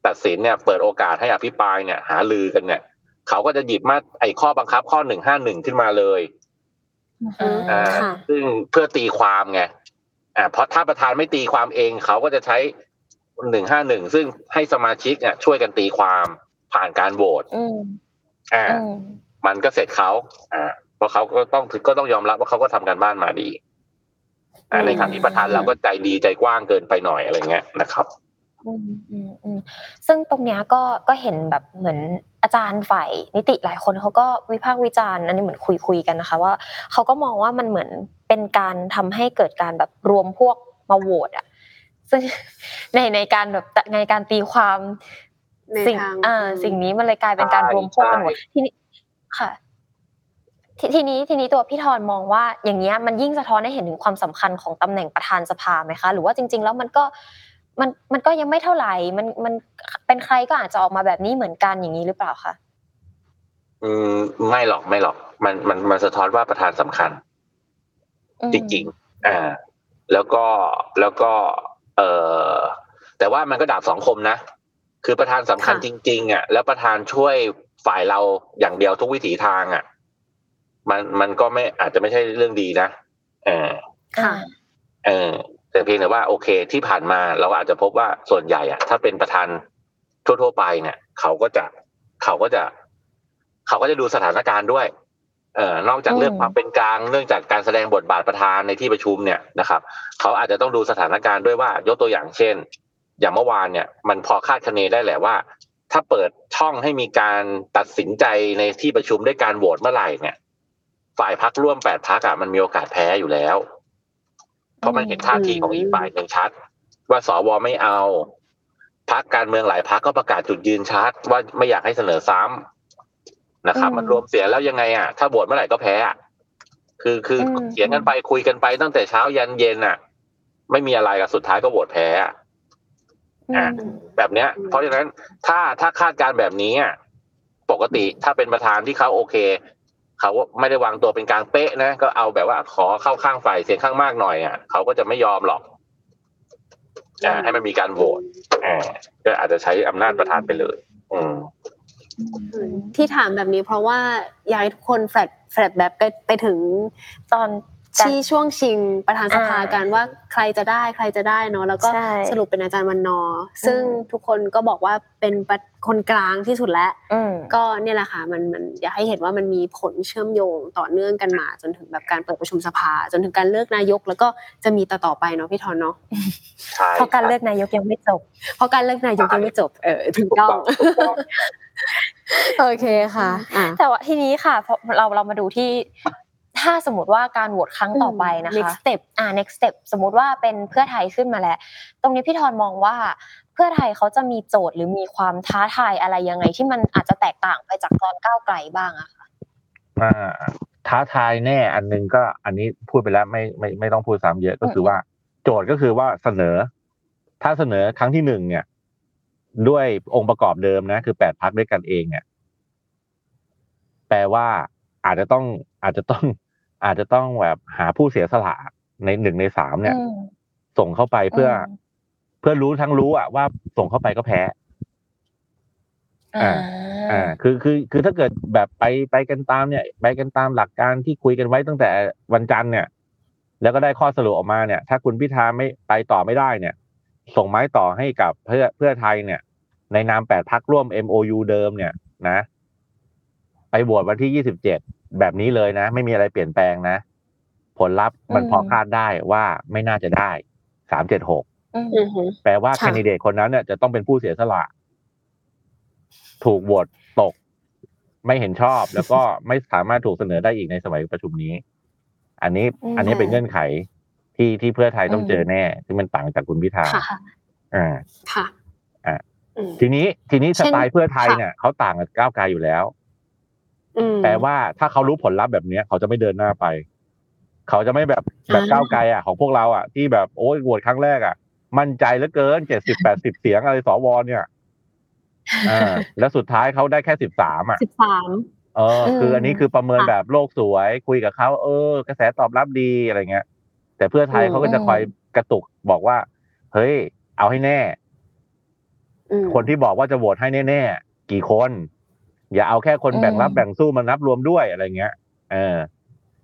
ตัดสินเนี่ยเปิดโอกาสให้อภิปรายเนี่ยหาลือกันเนี่ยเขาก็จะหยิบมาไอ้ข้อบังคับข้อ151ขึ้นมาเลยซึ่งเพื่อตีความไง เพราะถ้าประธานไม่ตีความเองเขาก็จะใช้151ซึ่งให้สมาชิกเนี่ยช่วยกันตีความผ่านการโหวตมันก็เสร็จเขาเพราะเขาก็ต้องยอมรับว่าเขาก็ทำการบ้านมาดีในขณะที่ประธานเราก็ใจดีใจกว้างเกินไปหน่อยอะไรเงี้ยนะครับซึ่งตรงเนี้ยก็เห็นแบบเหมือนอาจารย์ฝ่ายนิติหลายคนเขาก็วิพากษ์วิจารณ์อันนี้เหมือนคุยกันนะคะว่าเขาก็มองว่ามันเหมือนเป็นการทำให้เกิดการแบบรวมพวกมาโหวตอ่ะซึ่งในการแบบในการตีความสิ่งนี้มันเลยกลายเป็นการรวมพวกมาโหวตทีนี้ค่ะทีนี้ตัวพี่ธรมองว่าอย่างเงี้ยมันยิ่งสะท้อนให้เห็นถึงความสำคัญของตำแหน่งประธานสภาไหมคะหรือว่าจริงๆแล้วมันก็ยังไม่เท่าไหร่มันเป็นใครก็อาจจะออกมาแบบนี้เหมือนกันอย่างนี้หรือเปล่าคะไม่หรอกมันสะท้อนว่าประธานสำคัญจริงๆแล้วก็แต่ว่ามันก็ดาบสองคมนะคือประธานสำคัญจริงๆอ่ะแล้วประธานช่วยฝ่ายเราอย่างเดียวทุกวิถีทางอ่ะมันก็ไม่อาจจะไม่ใช่เรื่องดีนะค่ะแต่เพียงแต่ว่าโอเคที่ผ่านมาเราอาจจะพบว่าส่วนใหญ่อ่ะถ้าเป็นประธานทั่วๆไปเนี่ยเขาก็จะดูสถานการณ์ด้วยนอกจากเรื่องความเป็นกลางเรื่องจากการแสดงบทบาทประธานในที่ประชุมเนี่ยนะครับเขาอาจจะต้องดูสถานการณ์ด้วยว่ายกตัวอย่างเช่นอย่างเมื่อวานเนี่ยมันพอคาดคะเนได้แหละว่าถ้าเปิดช่องให้มีการตัดสินใจในที่ประชุมด้วยการโหวตเมื่อไหร่เนี่ยฝ่ายพรรคร่วม8พรรคอ่ะมันมีโอกาสแพ้อยู่แล้วเพราะมันเห็นท่าทีของอีกฝ่ายหนึ่งชัดว่าสวไม่เอาพรรคการเมืองหลายพรรคก็ประกาศจุดยืนชัดว่าไม่อยากให้เสนอซ้ำนะครับมันรวมเสียงแล้วยังไงอ่ะถ้าโหวตเมื่อไหร่ก็แพ้คือเสียงกันไปคุยกันไปตั้งแต่เช้ายันเย็นอ่ะไม่มีอะไรกับสุดท้ายก็โหวตแพ้แบบเนี้ยเพราะฉะนั้นถ้าคาดการแบบนี้อ่ะปกติถ้าเป็นประธานที่เขาโอเคเขาไม่ได้วางตัวเป็นกลางเป๊ะนะก็เอาแบบว่าขอเข้าข้างฝ่ายเสียงข้างมากหน่อยอ่ะเขาก็จะไม่ยอมหรอกให้มันมีการโหวตก็อาจจะใช้อำนาจประธานไปเลยที่ถามแบบนี้เพราะว่าอยากให้ทุกคนแฟลชแบบไปถึงตอนที่ช่วงชิงประธานสภากันว่าใครจะได้เนาะแล้วก็สรุปเป็นอาจารย์วันนอซึ่งทุกคนก็บอกว่าเป็นคนกลางที่สุดแล้วก็เนี่ยแหละค่ะมันอยากให้เห็นว่ามันมีผลเชื่อมโยงต่อเนื่องกันมาจนถึงแบบการเปิดประชุมสภาจนถึงการเลือกนายกแล้วก็จะมีต่อไปเนาะพี่ธรเนาะเพราะการเลือกนายกยังไม่จบถึงต้องโอเคค่ะแต่ว่าทีนี้ค่ะพอเรามาดูที่ถ้าสมมติว่าการโหวตครั้งต่อไปนะคะ next step next step สมมติว่าเป็นเพื่อไทยขึ้นมาแล้วตรงนี้พี่ธรมองว่าเพื่อไทยเขาจะมีโจทย์หรือมีความท้าทายอะไรยังไงที่มันอาจจะแตกต่างไปจากตอนก้าวไกลบ้างอะคะท้าทายแน่อันนึงก็อันนี้พูดไปแล้วไม่ต้องพูดซ้ำเยอะก็คือว่าโจทย์ก็คือว่าถ้าเสนอครั้งที่หนึ่งเนี่ยด้วยองค์ประกอบเดิมนะคือ8พรรคด้วยกันเองเนี่ยแปลว่าอาจจะต้องแบบหาผู้เสียสละใน1ใน3เนี่ยส่งเข้าไปเพื่อรู้ทั้งรู้อ่ะว่าส่งเข้าไปก็แพ้คือถ้าเกิดแบบไปกันตามเนี่ยไปกันตามหลักการที่คุยกันไว้ตั้งแต่วันจันทร์เนี่ยแล้วก็ได้ข้อสรุปออกมาเนี่ยถ้าคุณพิธาไม่ไปต่อไม่ได้เนี่ยส่งไม้ต่อให้กับเพื่อไทยเนี่ยในนาม8พรรคร่วม MOU เดิมเนี่ยนะไปโหวตวันที่27แบบนี้เลยนะไม่มีอะไรเปลี่ยนแปลงนะผลลัพธ์มันพอคาดได้ว่าไม่น่าจะได้376แปลว่าแคนดิเดตคนนั้นเนี่ยจะต้องเป็นผู้เสียสละถูกโหวตตกไม่เห็นชอบแล้วก็ไม่สามารถถูกเสนอได้อีกในสมัยประชุมนี้อันนี้เป็นเงื่อนไขที่เพื่อไทยต้องเจอแน่ซึ่งมันต่างจากคุณพิธาทีนี้สไตล์เพื่อไทยเนี่ยเขาต่างกับก้าวไกลอยู่แล้วแปลว่าถ้าเขารู้ผลลัพธ์แบบนี้เขาจะไม่เดินหน้าไปเขาจะไม่แบบก้าวไกลอ่ะของพวกเราอ่ะที่แบบโอ๊ยโหวตครั้งแรกอ่ะมั่นใจเหลือเกิน70 80เสียงอะไรสวเนี่ยแล้วสุดท้ายเขาได้แค่13อ่ะ13คืออันนี้คือประเมินแบบโลกสวยคุยกับเขากระแสตอบรับดีอะไรเงี้ยแต่เพื่อไทยเขาก็จะคอยกระตุกบอกว่าเฮ้ยเอาให้แน่คนที่บอกว่าจะโหวตให้แน่ๆกี่คนอย่าเอาแค่คนแบ่งรับแบ่งสู้มานับรวมด้วยอะไรเงี้ย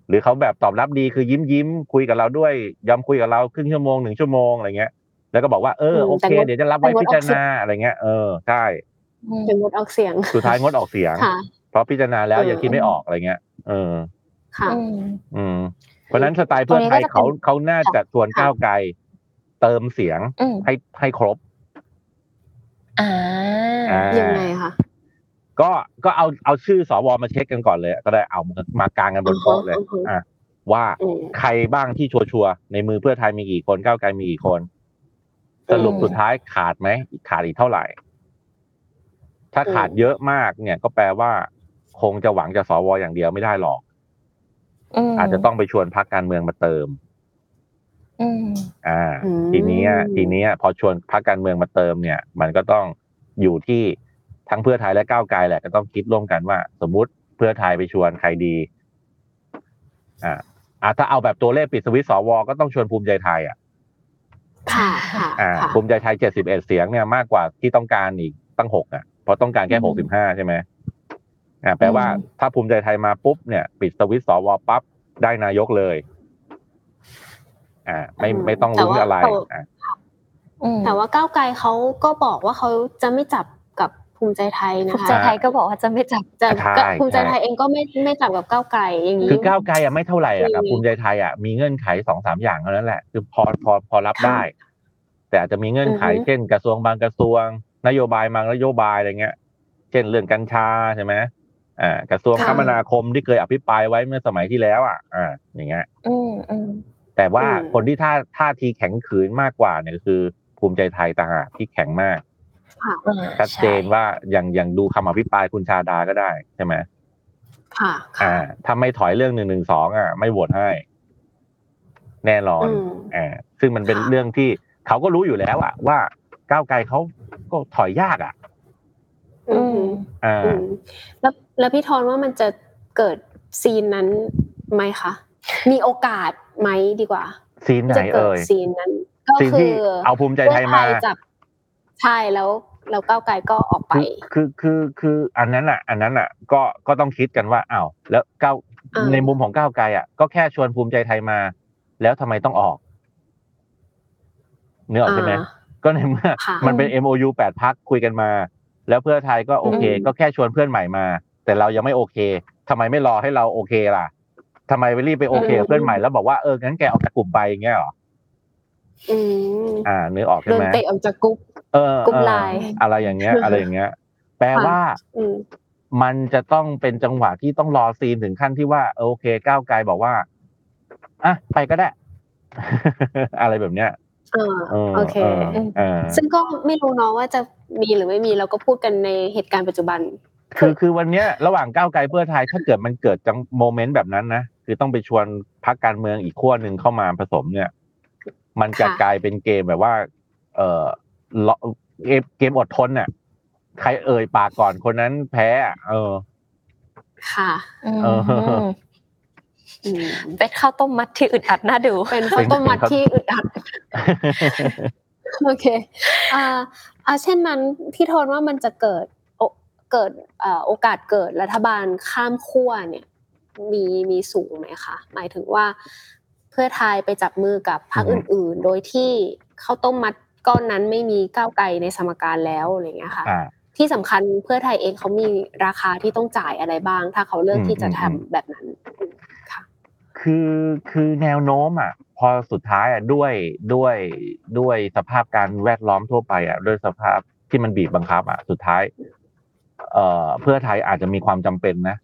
หรือเขาแบบตอบรับดีคือยิ้มคุยกับเราด้วยยอมคุยกับเราครึ่งชั่วโมง1ชั่วโมงอะไรเงี้ยแล้วก็บอกว่าโอเคเดี๋ยวจะรับไว้พิจารณาอะไรเงี้ยใช่จะงดออกเสียงสุดท้ายงดออกเสียงเพราะพิจารณาแล้วอย่าคิดไม่ออกอะไรเงี้ยค่ะเพราะนั้นสไตล์เพื่อไทยเขาน่าจะชวนก้าวไกลเติมเสียงให้ครบยังไงคะก็เอาชื่อสวมาเช็คกันก่อนเลยก็ได้เอามากางกันบนโต๊ะเลยว่าใครบ้างที่ชัวร์ๆในมือเพื่อไทยมีกี่คนก้าวไกลมีกี่คนสรุปสุดท้ายขาดไหมขาดอีกเท่าไหร่ถ้าขาดเยอะมากเนี่ยก็แปลว่าคงจะหวังจะสวอย่างเดียวไม่ได้หรอกอาจจะต้องไปชวนพรรคการเมืองมาเติมทีนี้พอชวนพรรคการเมืองมาเติมเนี่ยมันก็ต้องอยู่ที่ทั้งเพื่อไทยและก้าวไกลแหละก็ต้องคิดร่วมกันว่าสมมุติเพื่อไทยไปชวนใครดีถ้าเอาแบบตัวเลขปิดสวิตช์สวก็ต้องชวนภูมิใจไทยภูมิใจไทย71เสียงเนี่ยมากกว่าที่ต้องการอีกตั้ง6เพราะต้องการแค่65ใช่มั้ยแปลว่าถ้าภูมิใจไทยมาปุ๊บเนี่ยปิดสวิตช์สวปั๊บได้นายกเลยไม่ต้องลุ้นอะไรแต่ว่าก้าวไกลเขาก็บอกว่าเขาจะไม่จับกับภูมิใจไทยนะคะภูมิใจไทยก็บอกว่าจะไม่จับภูมิใจไทยเองก็ไม่จับกับก้าวไกลอย่างนี้คือก้าวไกลไม่เท่าไหร่กับภูมิใจไทยมีเงื่อนไข 2-3 อย่างเท่านั้นแหละคือพอรับได้แต่อาจจะมีเงื่อนไขเช่นกระทรวงบางกระทรวงนโยบายบางนโยบายอะไรเงี้ยเช่นเรื่องกัญชาใช่มั้ยกระทรวงคมนาคมที่เคยอภิปรายไว้เมื่อสมัยที่แล้วอย่างเงี้ยแต่ว่าคนที่ท่าทีแข็งขืนมากกว่าเนี่ยคือภูมิใจไทยต่างหากที่แข็งมากชัดเจนว่าอย่างดูคำอภิปรายคุณชาดาก็ได้ใช่ไหมค่ะถ้าไม่ถอยเรื่อง112ไม่โหวตให้แน่นอนซึ่งมันเป็นเรื่องที่เขาก็รู้อยู่แล้วว่าก้าวไกลเขาก็ถอยยากแล้วพี่ธรว่ามันจะเกิดซีนนั้นไหมคะมีโอกาสไหมดีกว่าซีนไหนซีนนั้นก็คือเอาภูมิใจไทยมาจับใช่แล้วเราก้าวไกลก็ออกไปคืออันนั้นน่ะก็ต้องคิดกันว่าอ้าวแล้วก้าวในมุมของก้าวไกลก็แค่ชวนภูมิใจไทยมาแล้วทำไมต้องออกเนื้อออกใช่ไหมก็ในเมื่อมันเป็น MOU 8 พรรคคุยกันมาแล้วเพื่อไทยก็โอเคก็แค่ชวนเพื่อนใหม่มาแต่เรายังไม่โอเคทำไมไม่รอให้เราโอเคล่ะทำไมไปรีบไปโอเคเพื่อนใหม่แล้วบอกว่างั้นแกออกจากกลุ่มไปอย่างเงี้ยหรอเนื้อออกใช่ไหมโดนเตะออกจากกลุ่มไลน์อะไรอย่างเงี้ยแปลว่ามันจะต้องเป็นจังหวะที่ต้องรอซีนถึงขั้นที่ว่าโอเคก้าวไกลบอกว่าไปก็ได้อะไรแบบเนี้ยโอเคซึ่งก็ไม่รู้เนาะว่าจะมีหรือไม่มีเราก็พูดกันในเหตุการณ์ปัจจุบันคือวันเนี้ยระหว่างก้าวไกลเพื่อไทยถ้าเกิดมันเกิดจังโมเมนต์แบบนั้นนะคือต้องไปชวนพรรคการเมืองอีกขั้วนึงเข้ามาผสมเนี่ยมันจะกลายเป็นเกมแบบว่าเกมอดทนน่ะใครเอ่ยปากก่อนคนนั้นแพ้ค่ะเป็นข้าวต้มมัดที่อึดอัดน่าดูเป็นข้าวต้มมัดที่อึดอัดโอเคเช่นนั้นพี่ธรว่ามันจะเกิดโอกาสเกิดรัฐบาลข้ามขั้วเนี่ยมีสูงไหมคะหมายถึงว่าเพื่อไทยไปจับมือกับพรรคอื่นๆโดยที่ข้าวต้มมัดก้อนนั้นไม่มีก้าวไกลในสมการแล้วอะไรเงี้ยค่ะที่สำคัญเพื่อไทยเองเขามีราคาที่ต้องจ่ายอะไรบ้างถ้าเขาเลือกที่จะทำแบบนั้นค่ะคือแนวโน้มพอสุดท้ายด้วยสภาพการแวดล้อมทั่วไปด้วยสภาพที่มันบีบบังคับสุดท้ายเพื่อไทยอาจจะมีความจำเป็นนะ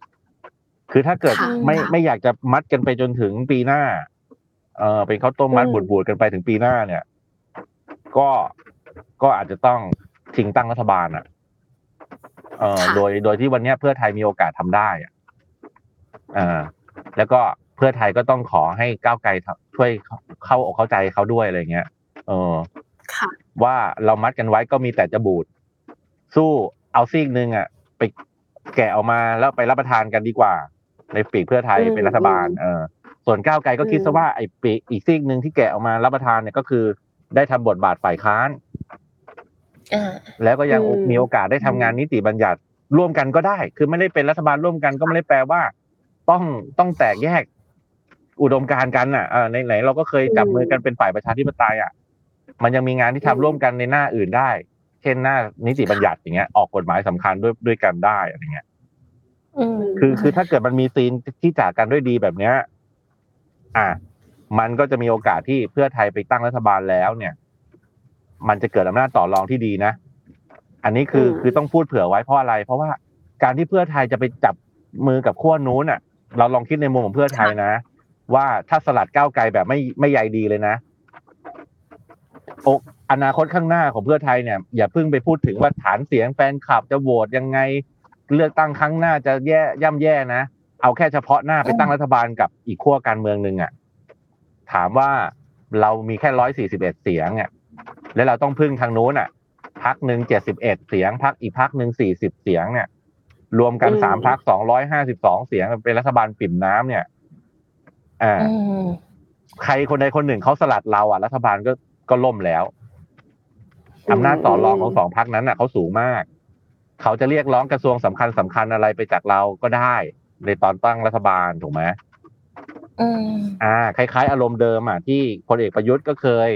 คือถ้าเกิดไม่อยากจะมัดกันไปจนถึงปีหน้าเป็นข้าวต้มมัดบูดๆกันไปถึงปีหน้าเนี่ยก็อาจจะต้องชิงตั้งรัฐบาลโดยที่วันนี้เพื่อไทยมีโอกาสทำได้แล้วก็เพื่อไทยก็ต้องขอให้ก้าวไกลช่วยเข้าอกเข้าใจเขาด้วยอะไรเงี้ยว่าเรามัดกันไว้ก็มีแต่จะบูดสู้เอาซีกนึงไปแกะออกมาแล้วไปรับประทานกันดีกว่าในปีกเพื่อไทยเป็นรัฐบาลส่วนก้าวไกลก็คิดซะว่าไอ้ปีกอีกซีกนึงที่แกะออกมารับประทานเนี่ยก็คือได้ทำบทบาทฝ่ายค้านแล้วก็ยังมีโอกาสได้ทำงานนิติบัญญัติร่วมกันก็ได้คือไม่ได้เป็นรัฐบาลร่วมกันก็ไม่ได้แปลว่าต้องแตกแยก อุดมการณ์กันน่ะไหนเราก็เคยจับมือกันเป็นฝ่ายประชาธิปไตยอ่ะมันยังมีงานที่ทำร่วมกันในหน้าอื่นได้เช่นหน้านิติบัญญัติอย่างเงี้ยออกกฎหมายสำคัญด้วยกันได้อะไรเงี้ยคือถ้าเกิดมันมีซีนที่จากกันด้วยดีแบบเนี้ยมันก็จะมีโอกาสที่เพื่อไทยไปตั้งรัฐบาลแล้วเนี่ยมันจะเกิดอำนาจต่อรองที่ดีนะอันนี้คือต้องพูดเผื่อไว้เพราะอะไรเพราะว่าการที่เพื่อไทยจะไปจับมือกับขั้วนู้นน่ะเราลองคิดในมุมของเพื่อไทยนะว่าถ้าสลัดก้าวไกลแบบไม่ใยดีเลยนะอนาคตข้างหน้าของเพื่อไทยเนี่ยอย่าเพิ่งไปพูดถึงว่าฐานเสียงแฟนคลับจะโหวตยังไงเลือกตั้งครั้งหน้าจะแย่ย่ำแย่นะเอาแค่เฉพาะหน้าไปตั้งรัฐบาลกับอีกขั้วการเมืองนึงอ่ะถามว่าเรามีแค่141เสียงอ่ะแล้วเราต้องพึ่งทางโน้นอ่ะพรรคนึง71เสียงพรรคอีกพรรคนึง40เสียงเนี่ยรวมกัน3พรรค252เสียงเป็นรัฐบาลปิ่มน้ำเนี่ยใครคนใดคนหนึ่งเขาสลัดเราอ่ะรัฐบาลก็ล่มแล้วอำนาจต่อรองของ2พรรคนั้นน่ะเขาสูงมากเขาจะเรียกร้องกระทรวงสำคัญอะไรไปจากเราก็ได้ในตอนตั้งรัฐบาลถูกมั้ยคล้ายๆอารมณ์เดิมอ่ะที่พลเอกประยุทธ์ก็เคย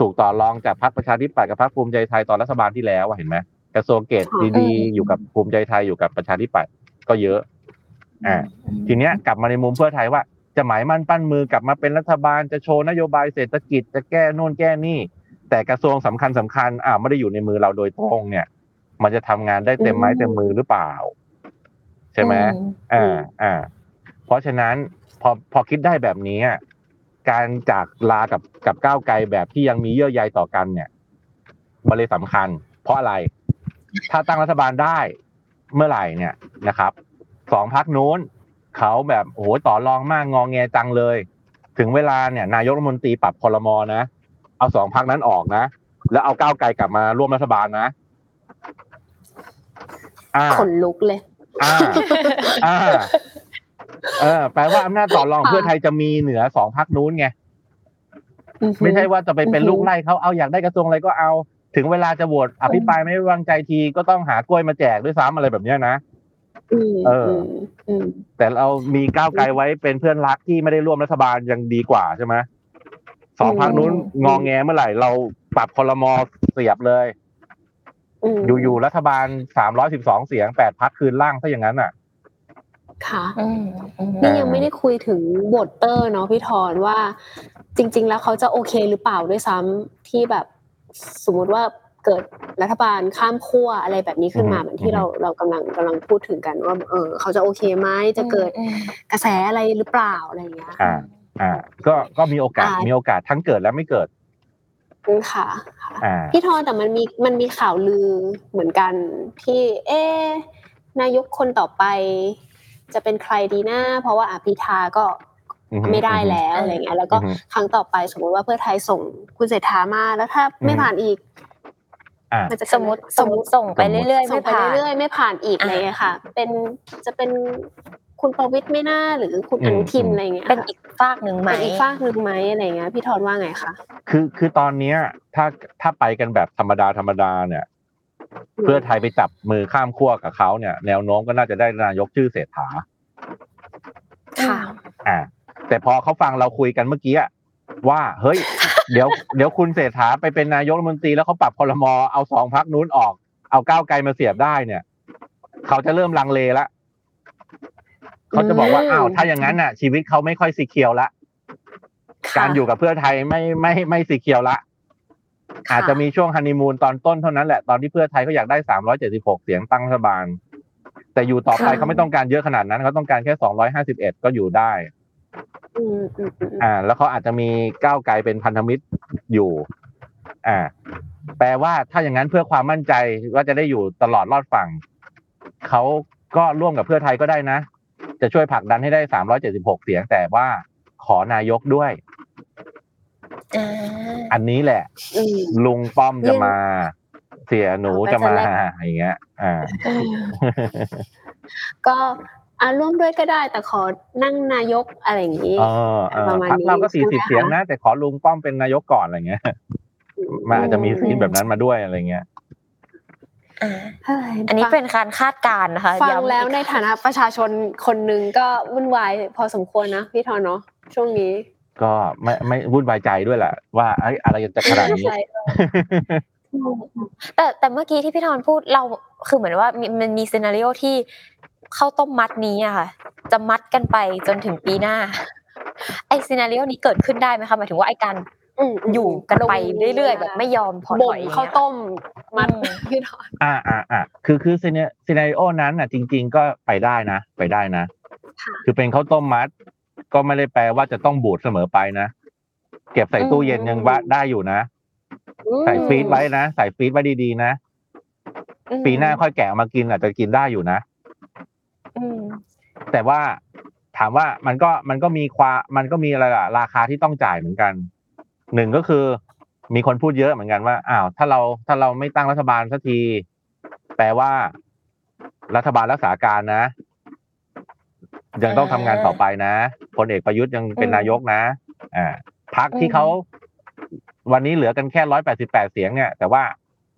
ถูกต่อรองจากพรรคประชาธิปัตย์กับพรรคภูมิใจไทยตอนรัฐบาลที่แล้วเห็นมั้ยกระทรวงเกษตรดีๆอยู่กับภูมิใจไทยอยู่กับประชาธิปัตย์ก็เยอะทีเนี้ยกลับมาในมุมเพื่อไทยว่าจะหมายมั่นปั้นมือกลับมาเป็นรัฐบาลจะโชว์นโยบายเศรษฐกิจจะแก้โน่นแก้นี่แต่กระทรวงสำคัญไม่ได้อยู่ในมือเราโดยตรงเนี่ยมันจะทำงานได้เต็มไม้เต็มมือหรือเปล่าใช่ไหมเพราะฉะนั้นพอคิดได้แบบนี้การจากลากับก้าวไกลแบบที่ยังมีเยื่อใยต่อกันเนี่ยมันเลยสำคัญเพราะอะไรถ้าตั้งรัฐบาลได้เมื่อไหร่เนี่ยนะครับสองพรรคนู้นเขาแบบโอ้โหต่อรองมากงอแงจังเลยถึงเวลาเนี่ยนายกรัฐมนตรีปรับครม.นะเอาสองพรรคนั้นออกนะแล้วเอาก้าวไกลกลับมาร่วมรัฐบาลนะขนลุกเลยแปลว่าอำนาจต่อรองเพื่อไทยจะมีเหนือสองพรรคนู้นไงไม่ใช่ว่าจะไปเป็นลูกไล่เขาเอาอยากได้กระทรวงอะไรก็เอาถึงเวลาจะโหวตอภิปรายไม่วางใจทีก็ต้องหากล้วยมาแจกด้วยซ้ำอะไรแบบนี้นะแต่เรามีก้าวไกลไว้เป็นเพื่อนรักที่ไม่ได้ร่วมรัฐบาลยังดีกว่าใช่ไหมสองพรรคนู้นงอแงเมื่อไหร่เราปรับครม.เสียบเลยอยู่ๆรัฐบาล312เสียง8พรรคคืนล่างซะอย่างนั้นน่ะค่ะนี่ยังไม่ได้คุยถึงโหวตเตอร์เนาะพี่ธรว่าจริงๆแล้วเขาจะโอเคหรือเปล่าด้วยซ้ำที่แบบสมมติว่าเกิดรัฐบาลข้ามขั้วอะไรแบบนี้ขึ้นมาเหมือนที่เรากำลังพูดถึงกันว่าเขาจะโอเคไหมจะเกิดกระแสอะไรหรือเปล่าอะไรอย่างเงี้ยก็มีโอกาสทั้งเกิดและไม่เกิดค่ะพี่ธรแต่มันมีข่าวลือเหมือนกันที่นายกคนต่อไปจะเป็นใครดีนะเพราะว่าพิธาก็ไม่ได้แล้วอะไรเงี้ยแล้วก็ครั้งต่อไปสมมติว่าเพื่อไทยส่งคุณเศรษฐามาแล้วถ้าไม่ผ่านอีกมันจะสมมติส่งไปเรื่อยๆไม่ผ่านอีกอะไรเงี้ยค่ะจะเป็นคุณประวิตรไม่น่าหรือคุณอนุทินอะไรเงี้ยเป็นอีกฝากนึงไหมอะไรเงี้ยพี่ธรว่าไงคะคือตอนนี้ถ้าไปกันแบบธรรมดาเนี่ยเพื่อไทยไปจับมือข้ามขั้วกับเขาเนี่ยแนวโน้มก็น่าจะได้นายกชื่อเศรษฐาค่ะแต่พอเขาฟังเราคุยกันเมื่อกี้ว่าเฮ้ยเดี๋ยวคุณเศรษฐาไปเป็นนายกรัฐมนตรีแล้วเขาปรับครม.เอาสองพรรคนู้นออกเอาก้าวไกลมาเสียบได้เนี่ยเขาจะเริ่มลังเลละเขาจะบอกว่าอ้าวถ้าอย่างนั้นน่ะชีวิตเขาไม่ค่อยสีเขียวละการอยู่กับเพื่อไทยไม่สีเขียวละอาจจะมีช่วงฮันนีมูนตอนต้นเท่านั้นแหละตอนที่เพื่อไทยเขาอยากได้376เสียงตั้งรัฐบาลแต่อยู่ต่อไปเขาไม่ต้องการเยอะขนาดนั้นเขาต้องการแค่251ก็อยู่ได้แล้วเขาอาจจะมีก้าวไกลเป็นพันธมิตรอยู่แปลว่าถ้าอย่างนั้นเพื่อความมั่นใจว่าจะได้อยู่ตลอดรอดฝั่งเขาก็ร่วมกับเพื่อไทยก็ได้นะจะช่วยผลักดันให้ได้376เสียงแต่ว่าขอนายกด้วยอันนี้แหละลุงป้อมจะมาเสี่ยหนูจะมาอย่างเงี้ยก็ร่วมด้วยก็ได้แต่ขอนั่งนายกอะไรอย่างงี้ประมาณนี้เราก็40เสียงนะแต่ขอลุงป้อมเป็นนายกก่อนอะไรเงี้ยมันอาจจะมีซีนแบบนั้นมาด้วยอะไรเงี้ยอันนี้เป็นการคาดการณ์นะคะฟังแล้วในฐานะประชาชนคนนึงก็วุ่นวายพอสมควรนะพี่ธรเนาะ ช่วงนี้ก็ไม่วุ่นวายใจด้วยแหละว่าอะไรจะขนาดนี้แต่เมื่อกี้ที่พี่ธรพูดเราคือเหมือนว่ามันมีซีนาริโอที่เข้าต้มมัดนี้อ่ะค่ะจะมัดกันไปจนถึงปีหน้าไอ้ซีนาริโอนี้เกิดขึ้นได้มั้ยคะหมายถึงว่าไอ้การอยู่กันไปเรื่อยๆแบบไม่ยอมพอบ่นข้าวต้มมัดพี่ธรคือซีนาริโอนั้นน่ะจริงๆก็ไปได้นะคือเป็นข้าวต้มมัดก็ไม่ได้แปลว่าจะต้องบูดเสมอไปนะเก็บใส่ตู้เย็นยังว่าได้อยู่นะใส่ฟรีซไว้ดีๆนะปีหน้าค่อยแกะมากินอาจจะกินได้อยู่นะแต่ว่าถามว่ามันก็มีอะไรล่ะราคาที่ต้องจ่ายเหมือนกันหนึ่งก็คือมีคนพูดเยอะเหมือนกันว่าอ้าวถ้าเราไม่ตั้งรัฐบาลสักทีแปลว่ารัฐบาลรักษาการนะยังต้องทำงานต่อไปนะพลเอกประยุทธ์ยังเป็นนายกนะพรรคที่เขาวันนี้เหลือกันแค่188เสียงเนี่ยแต่ว่า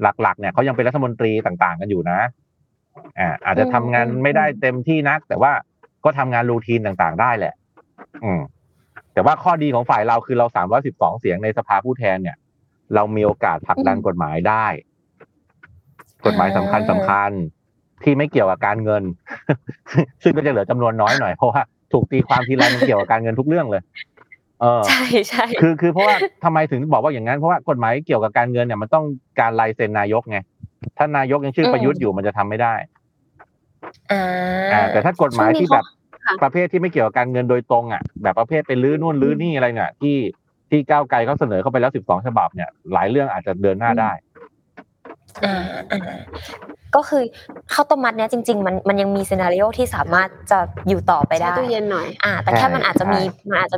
หลักๆเนี่ยเขายังเป็นรัฐมนตรีต่างๆกันอยู่นะอาจจะทำงานไม่ได้เต็มที่นักแต่ว่าก็ทำงานรูทีนต่างๆได้แหละแต่ว่าข้อดีของฝ่ายเราคือเรา312เสียงในสภาผู้แทนเนี่ยเรามีโอกาสผลักดันกฎหมายได้กฎหมายสำคัญที่ไม่เกี่ยวกับการเงินซึ่งก็จะเหลือจำนวนน้อยหน่อยเพราะว่าถูกตีความทีไรมันเกี่ยวกับการเงินทุกเรื่องเลยใช่ใช่คือเพราะว่าทำไมถึงบอกว่าอย่างนั้นเพราะว่ากฎหมายเกี่ยวกับการเงินเนี่ยมันต้องการลายเซ็นนายกไงถ้านายกยังชื่อประยุทธ์อยู่มันจะทำไม่ได้แต่ถ้ากฎหมายที่แบบประเภทที่ไม่เกี่ยวกับการเงินโดยตรงอ่ะแบบประเภทไปลื้อนู่นลื้อนี่อะไรเนี่ยที่ก้าวไกลเขาเสนอเข้าไปแล้ว12ฉบับเนี่ยหลายเรื่องอาจจะเดินหน้าได้ก็คือข้าวต้มมัดเนี่ยจริงๆมันยังมีซีนาริโอที่สามารถจะอยู่ต่อไปได้ตู้เย็นหน่อยแต่แค่มันอาจจะ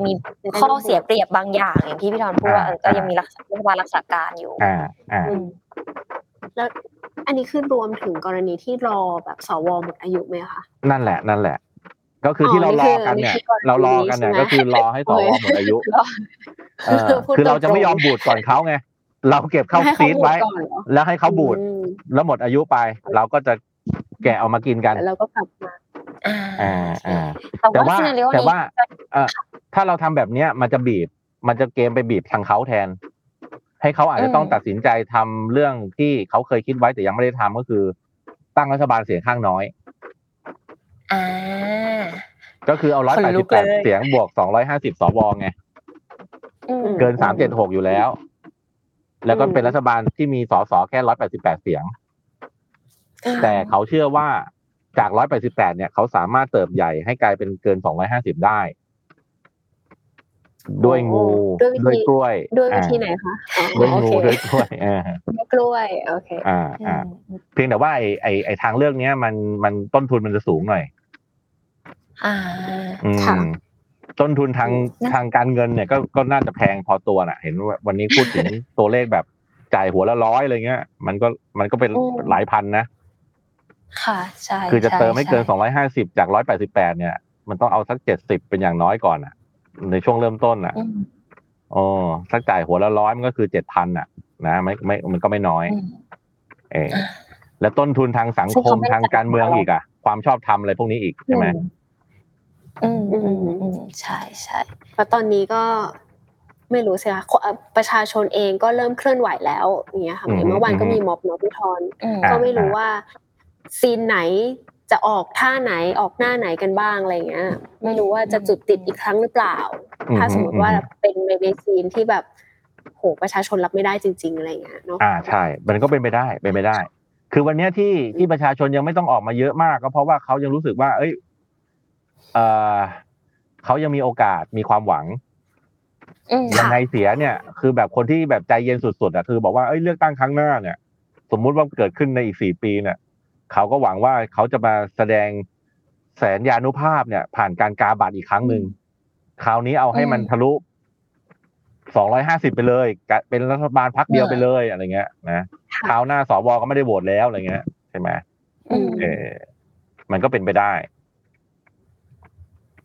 มีข้อเสียเปรียบบางอย่างอย่างที่พี่ธรพูดว่าก็ยังมีรักษาการอยู่แล้วอันนี้คือรวมถึงกรณีที่รอแบบสวหมดอายุมั้ยคะนั่นแหละก็คือที่เรารอกันเนี่ยก็คือรอให้สวหมดอายุคือเราจะไม่ยอมบูดก่อนเค้าไงเราเก็บเข้าซีดไว้แล้วให้เขาบูดแล้วหมดอายุไปเราก็จะแกะเอามากินกันแล้วก็กลับมาแต่ว่าถ้าเราทำแบบเนี้ยมันจะเกมไปบีบทางเขาแทนให้เขาอาจจะต้องตัดสินใจทำเรื่องที่เขาเคยคิดไว้แต่ยังไม่ได้ทำก็คือตั้งรัฐบาลเสียงข้างน้อยก็คือเอา188เสียงบวก250สวไงเกิน376อยู่แล้วแล้วก็เป็นรัฐบาลที่มีสสแค่188เสียงแต่เขาเชื่อว่าจาก188เนี่ยเขาสามารถเติบใหญ่ให้กลายเป็นเกิน250ได้ด้วยงูด้วยกล้วยด้วยวิธีไหนคะด้วยงูด้วยกล้วยโอเคเพียงแต่ว่าไอ้ทางเลือกเนี้ยมันต้นทุนมันจะสูงหน่อยค่ะต้นทุนทางการเงินเนี่ยก็น่าจะแพงพอตัวน่ะเห็นว่าวันนี้พูดถึงตัวเลขแบบจ่ายหัวละ100อะไรเงี้ยมันก็เป็นหลายพันนะค่ะใช่คือจะเติมให้เกิน250จาก188เนี่ยมันต้องเอาสัก70เป็นอย่างน้อยก่อนน่ะในช่วงเริ่มต้นน่ะสักจ่ายหัวละ100มันก็คือ 7,000 น่ะนะไม่มันก็ไม่น้อยแล้วต้นทุนทางสังคมทางการเมืองอีกอ่ะความชอบธรรมอะไรพวกนี้อีกใช่มั้ยใช่ๆเพราะตอนนี้ก็ไม่รู้สิคะประชาชนเองก็เริ่มเคลื่อนไหวแล้วอย่างเงี้ยค่ะเมื่อวานก็มีม็อบเนาะพี่ธรก็ไม่รู้ว่าซีนไหนจะออกท่าไหนออกหน้าไหนกันบ้างอะไรเงี้ยไม่รู้ว่าจะจุดติดอีกครั้งหรือเปล่าถ้าสมมติว่าเป็นในซีนที่แบบโหประชาชนรับไม่ได้จริงๆอะไรเงี้ยเนาะใช่มันก็เป็นไปได้คือวันนี้ที่ประชาชนยังไม่ต้องออกมาเยอะมากก็เพราะว่าเขายังรู้สึกว่าเขายังมีโอกาสมีความหวังยังไงเสียเนี่ยคือแบบคนที่แบบใจเย็นสุดๆอ่ะคือบอกว่าเลือกตั้งครั้งหน้าเนี่ยสมมุติว่าเกิดขึ้นในอีก4ปีเนี่ยเขาก็หวังว่าเขาจะมาแสดงแสนยานุภาพเนี่ยผ่านการกาบัตรอีกครั้งนึงคราวนี้เอาให้มันทะลุ250ไปเลยเป็นรัฐบาลพรรคเดียวไปเลยอะไรเงี้ยนะคราวหน้าสวก็ไม่ได้โหวตแล้วอะไรเงี้ยใช่มั้ยมันก็เป็นไปได้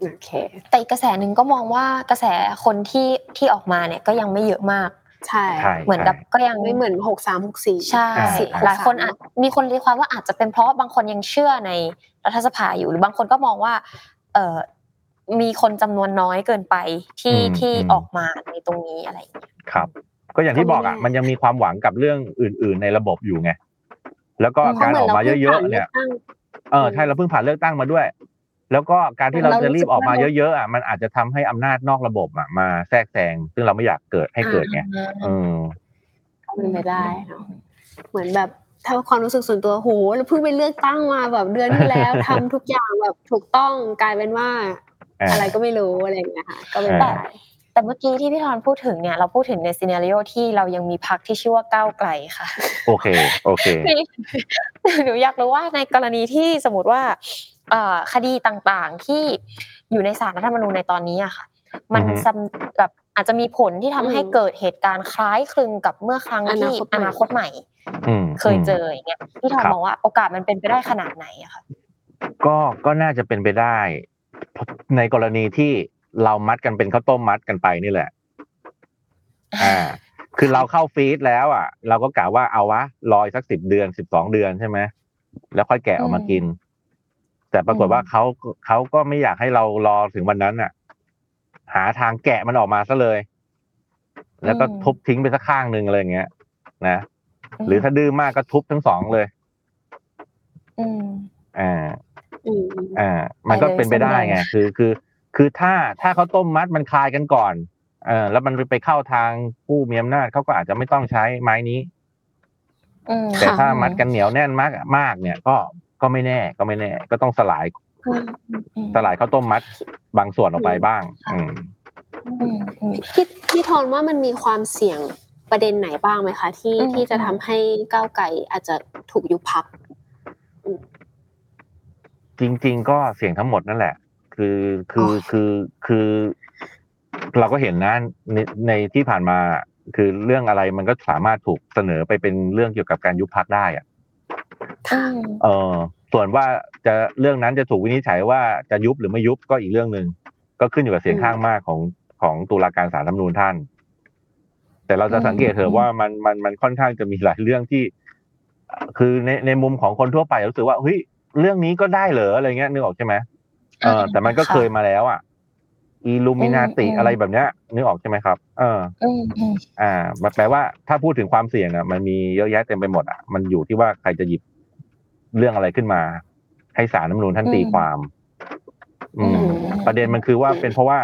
โอเคแต่กระแสนึงก็มองว่ากระแสคนที่ออกมาเนี่ยก็ยังไม่เยอะมากใช่เหมือนกับก็ยังไม่เหมือน63 64ใช่หลายคนอาจมีคนตีความว่าอาจจะเป็นเพราะบางคนยังเชื่อในรัฐสภาอยู่หรือบางคนก็มองว่า มีคนจำนวนน้อยเกินไปที่ออกมาในตรงนี้อะไรอย่างเงี้ยครับก็อย่างที่บอกอ่ะมันยังมีความหวังกับเรื่องอื่นๆในระบบอยู่ไงแล้วก็การออกมาเยอะๆเนี่ยใช่เราเพิ่งผ่านเลือกตั้งมาด้วยแล้วก็การที่เราจะรีบออกมาเยอะๆอ่ะมันอาจจะทำให้อำนาจนอกระบบอ่ะมาแทรกแซงซึ่งเราไม่อยากเกิดให้เกิดไงมันไม่ได้เนาะเหมือนแบบถ้าความรู้สึกส่วนตัวโหเราเพิ่งไปเลือกตั้งมาแบบเดือนที่แล้วทำทุกอย่างแบบถูกต้องกลายเป็นว่าอะไรก็ไม่รู้อะไรอย่างเงี้ยค่ะก็เป็นแต่เมื่อกี้ที่พี่ธรพูดถึงเนี่ยเราพูดถึงในซีนาริโอที่เรายังมีพรรคที่ชื่อว่าก้าวไกลค่ะโอเคหนูอยากรู้ว่าในกรณีที่สมมติว่าคดีต่างๆที่อยู่ในศาลรัฐธรรมนูญในตอนนี้อะค่ะมันแบบอาจจะมีผลที่ทำให้เกิดเหตุการณ์คล้ายคลึงกับเมื่อครั้งที่อนาคตใหม่เคยเจออย่างเงี้ยพี่ธรมองว่าโอกาสมันเป็นไปได้ขนาดไหนอะค่ะก็น่าจะเป็นไปได้ในกรณีที่เรามัดกันเป็นข้าวต้มมัดกันไปนี่แหละคือเราเข้าฟีดแล้วอ่ะเราก็กะว่าเอาวะรอสัก10เดือน12เดือนใช่มั้ยแล้วค่อยแกะออกมากินแต่ปรากฏว่าเค้าก็ไม่อยากให้เรารอถึงวันนั้นน่ะหาทางแกะมันออกมาซะเลยแล้วก็ทุบทิ้งไปสักข้างนึงอะไรอย่างเงี้ยนะหรือถ้าดื้อมากก็ทุบทั้ง2เลยมันก็เป็นไปได้ไงคือถ้าเขาต้มมัดมันคลายกันก่อนแล้วมันไปเข้าทางผู้มีอำนาจเขาก็อาจจะไม่ต้องใช้ไม้นี้แต่ถ้ามัดกันเหนียวแน่นมากเนี่ยก็ไม่แน่ก็ต้องสลายเขาต้มมัดบางส่วนออกไปบ้างพี่ทอนว่ามันมีความเสี่ยงประเด็นไหนบ้างไหมคะที่จะทำให้ก้าวไกลอาจจะถูกยุบพรรคจริงๆก็เสี่ยงทั้งหมดนั่นแหละคือเราก็เห็นนะในที่ผ่านมาคือเรื่องอะไรมันก็สามารถถูกเสนอไปเป็นเรื่องเกี่ยวกับการยุบพรรคได้อ่ะส่วนว่าจะเรื่องนั้นจะถูกวินิจฉัยว่าจะยุบหรือไม่ยุบก็อีกเรื่องนึงก็ขึ้นอยู่กับเสียงข้างมากของตุลาการศาลรัฐธรรมนูญท่านแต่เราจะสังเกตเถอะว่ามันค่อนข้างจะมีหลายเรื่องที่คือในมุมของคนทั่วไปรู้สึกว่าเฮ้ยเรื่องนี้ก็ได้เหรออะไรเงี้ยนึกออกใช่มั้ยแต่มันก็เคยมาแล้วอ่ะอิลูมินาติอะไรแบบเนี้ยนึกออกใช่มั้ยครับแปลว่าถ้าพูดถึงความเสี่ยงน่ะมันมีเยอะแยะเต็มไปหมดอ่ะมันอยู่ที่ว่าใครจะหยิบเรื่องอะไรขึ้นมาให้ศาลรัฐธรรมนูญท่านตีความประเด็นมันคือว่าเป็นเพราะว่า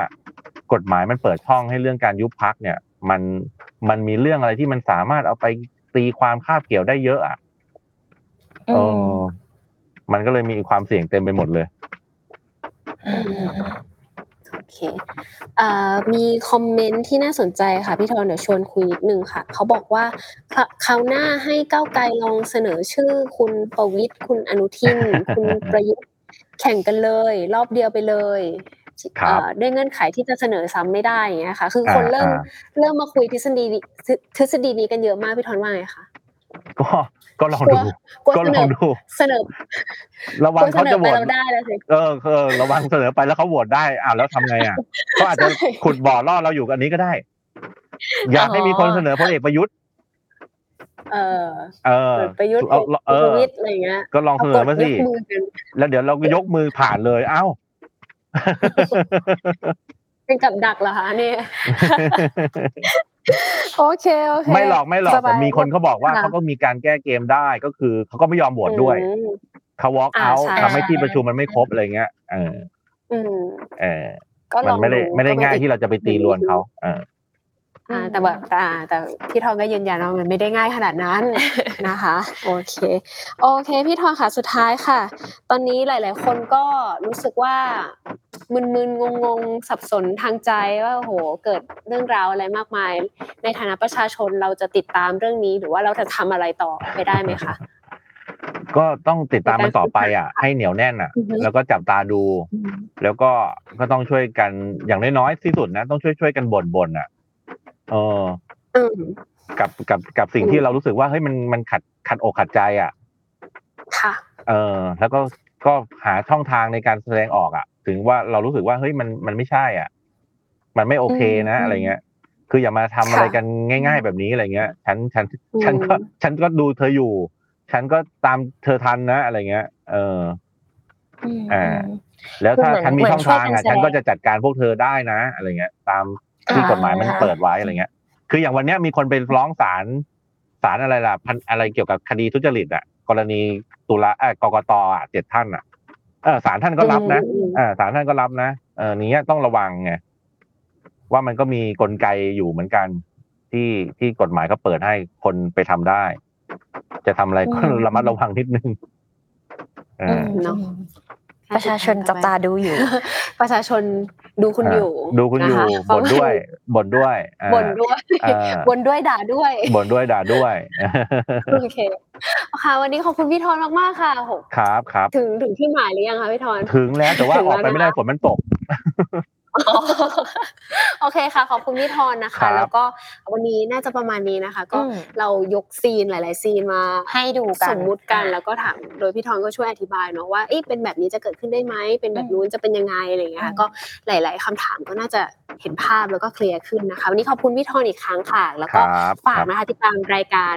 กฎหมายมันเปิดช่องให้เรื่องการยุบพรรคเนี่ยมันมีเรื่องอะไรที่มันสามารถเอาไปตีความคาบเกี่ยวได้เยอะอ่ะมันก็เลยมีความเสี่ยงเต็มไปหมดเลยโอเคมีคอมเมนต์ที่น่าสนใจค่ะพี่ธรเดี๋ยวชวนคุยนิดนึงค่ะเขาบอกว่าคราวหน้าให้ก้าวไกลลองเสนอชื่อคุณประวิตรคุณอนุทินคุณประยุทธ์แข่งกันเลยรอบเดียวไปเลยด้วยเงื่อนไขที่จะเสนอซ้ำไม่ได้อย่างเงี้ยค่ะคือคนเริ่มมาคุยทฤษฎีนี้กันเยอะมากพี่ธรว่าไงคะก็ลองดูระวังเขาจะโหวตระวังเสนอไปแล้วเขาโหวตได้อ้าวแล้วทำไงอ่ะก็อาจจะขุดบ่อล่อเราอยู่กับอันนี้ก็ได้อยากให้มีคนเสนอพลเอกประยุทธ์ประยุทธ์อะไรเงี้ยก็ลองเสนอมาสิแล้วเดี๋ยวเราก็ยกมือผ่านเลยอ้าวเป็นกับดักเหรอคะนี่โอเคไม่หรอกแต่มีคนเขาบอกว่าเขาก็มีการแก้เกมได้ก็คือเขาก็ไม่ยอมโหวตด้วยเขา walk out ทำให้ที่ประชุมมันไม่ครบอะไรเงี้ยมันไม่ได้ง่ายที่เราจะไปตีรวนเขาแต่พี่ทองก็ยืนยันว่ามันไม่ได้ง่ายขนาดนั้นนะคะโอเคพี่ทองค่ะสุดท้ายค่ะตอนนี้หลายๆคนก็รู้สึกว่ามึนๆงงๆสับสนทางใจว่าโหเกิดเรื่องราวอะไรมากมายในฐานะประชาชนเราจะติดตามเรื่องนี้หรือว่าเราจะทำอะไรต่อไปได้ไหมคะก็ต้องติดตามมันต่อไปอ่ะให้เหนียวแน่นอ่ะแล้วก็จับตาดูแล้วก็ต้องช่วยกันอย่างน้อยๆที่สุดนะต้องช่วยกันบ่นๆอ่ะกับสิ่งที่เรารู้สึกว่าเฮ้ยมันขัดอกขัดใจอ่ะค่ะแล้วก็หาช่องทางในการแสดงออกอ่ะถึงว่าเรารู้สึกว่าเฮ้ยมันไม่ใช่อ่ะมันไม่โอเคนะอะไรเงี้ยคืออย่ามาทำอะไรกันง่ายๆแบบนี้อะไรเงี้ยฉันก็ดูเธออยู่ฉันก็ตามเธอทันนะอะไรเงี้ย แล้วถ้าฉันมีช่องทางอ่ะฉันก็จะจัดการพวกเธอได้นะอะไรเงี้ยตามที่กฎหมายมันเปิดไว้อะไรเงี้ยคืออย่างวันเนี้ยมีคนไปร้องศาลอะไรล่ะพันอะไรเกี่ยวกับคดีทุจริตอ่ะกรณีตุลาเอ้ยกกตอ่ะ7ท่านอ่ะศาลท่านก็รับนะศาลท่านก็รับนะเนี้ยต้องระวังไงว่ามันก็มีกลไกอยู่เหมือนกันที่กฎหมายเขาเปิดให้คนไปทำได้จะทำอะไรก็ระมัดระวังนิดนึงประชาชนจับตาดูอยู่ประชาชนดูคุณอยู่บ่นด้วยด่าด้วยโอเคค่ะวันนี้ขอบคุณพี่ธรมากๆค่ะครับถึงที่หมายหรือยังคะพี่ธรถึงแล้วแต่ว่าออกไปไม่ได้ฝนมันตกโอเคค่ะขอบคุณพี่ธรนะคะแล้วก็วันนี้น่าจะประมาณนี้นะคะก็เรายกซีนหลายๆซีนมาให้ดูกันสมมุติกันแล้วก็ถามโดยพี่ธรก็ช่วยอธิบายเนาะว่าเอ๊ะเป็นแบบนี้จะเกิดขึ้นได้มั้ยเป็นแบบนู้นจะเป็นยังไงอะไรอย่างเงี้ยค่ะก็หลายๆคำถามก็น่าจะเห็นภาพแล้วก็เคลียร์ขึ้นนะคะวันนี้ขอบคุณพี่ธรอีกครั้งค่ะแล้วก็ฝากนะคะติดตามรายการ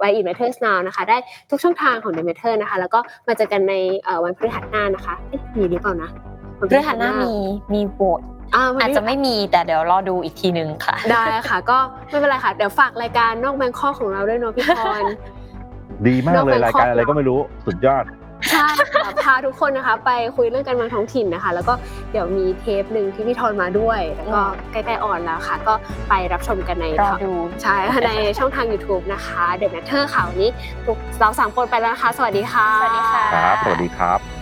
Why It Matters Now นะคะได้ทุกช่องทางของ The Matter นะคะแล้วก็มาเจอกันในวันพฤหัสหน้านะคะเอ๊ะมีหรือเปล่านะเรื่องหน้ามีโหวตอาจจะไม่มีแต่เดี๋ยวรอดูอีกทีนึงค่ะได้ค่ะก็ไม่เป็นไรค่ะเดี๋ยวฝากรายการนอกแบงคอกของเราด้วยเนาะพี่พรดีมากเลยรายการอะไรก็ไม่รู้สุดยอดใช่ค่ะพาทุกคนนะคะไปคุยเรื่องการเมืองท้องถิ่นนะคะแล้วก็เดี๋ยวมีเทปนึงที่พี่พรมาด้วยแล้วก็ใกล้ๆออนแล้วค่ะก็ไปรับชมกันในใช่ในช่องทาง YouTube นะคะ The Matter ค่ะวันนี้เรา3คนไปแล้วนะคะสวัสดีค่ะสวัสดีค่ะครับสวัสดีครับ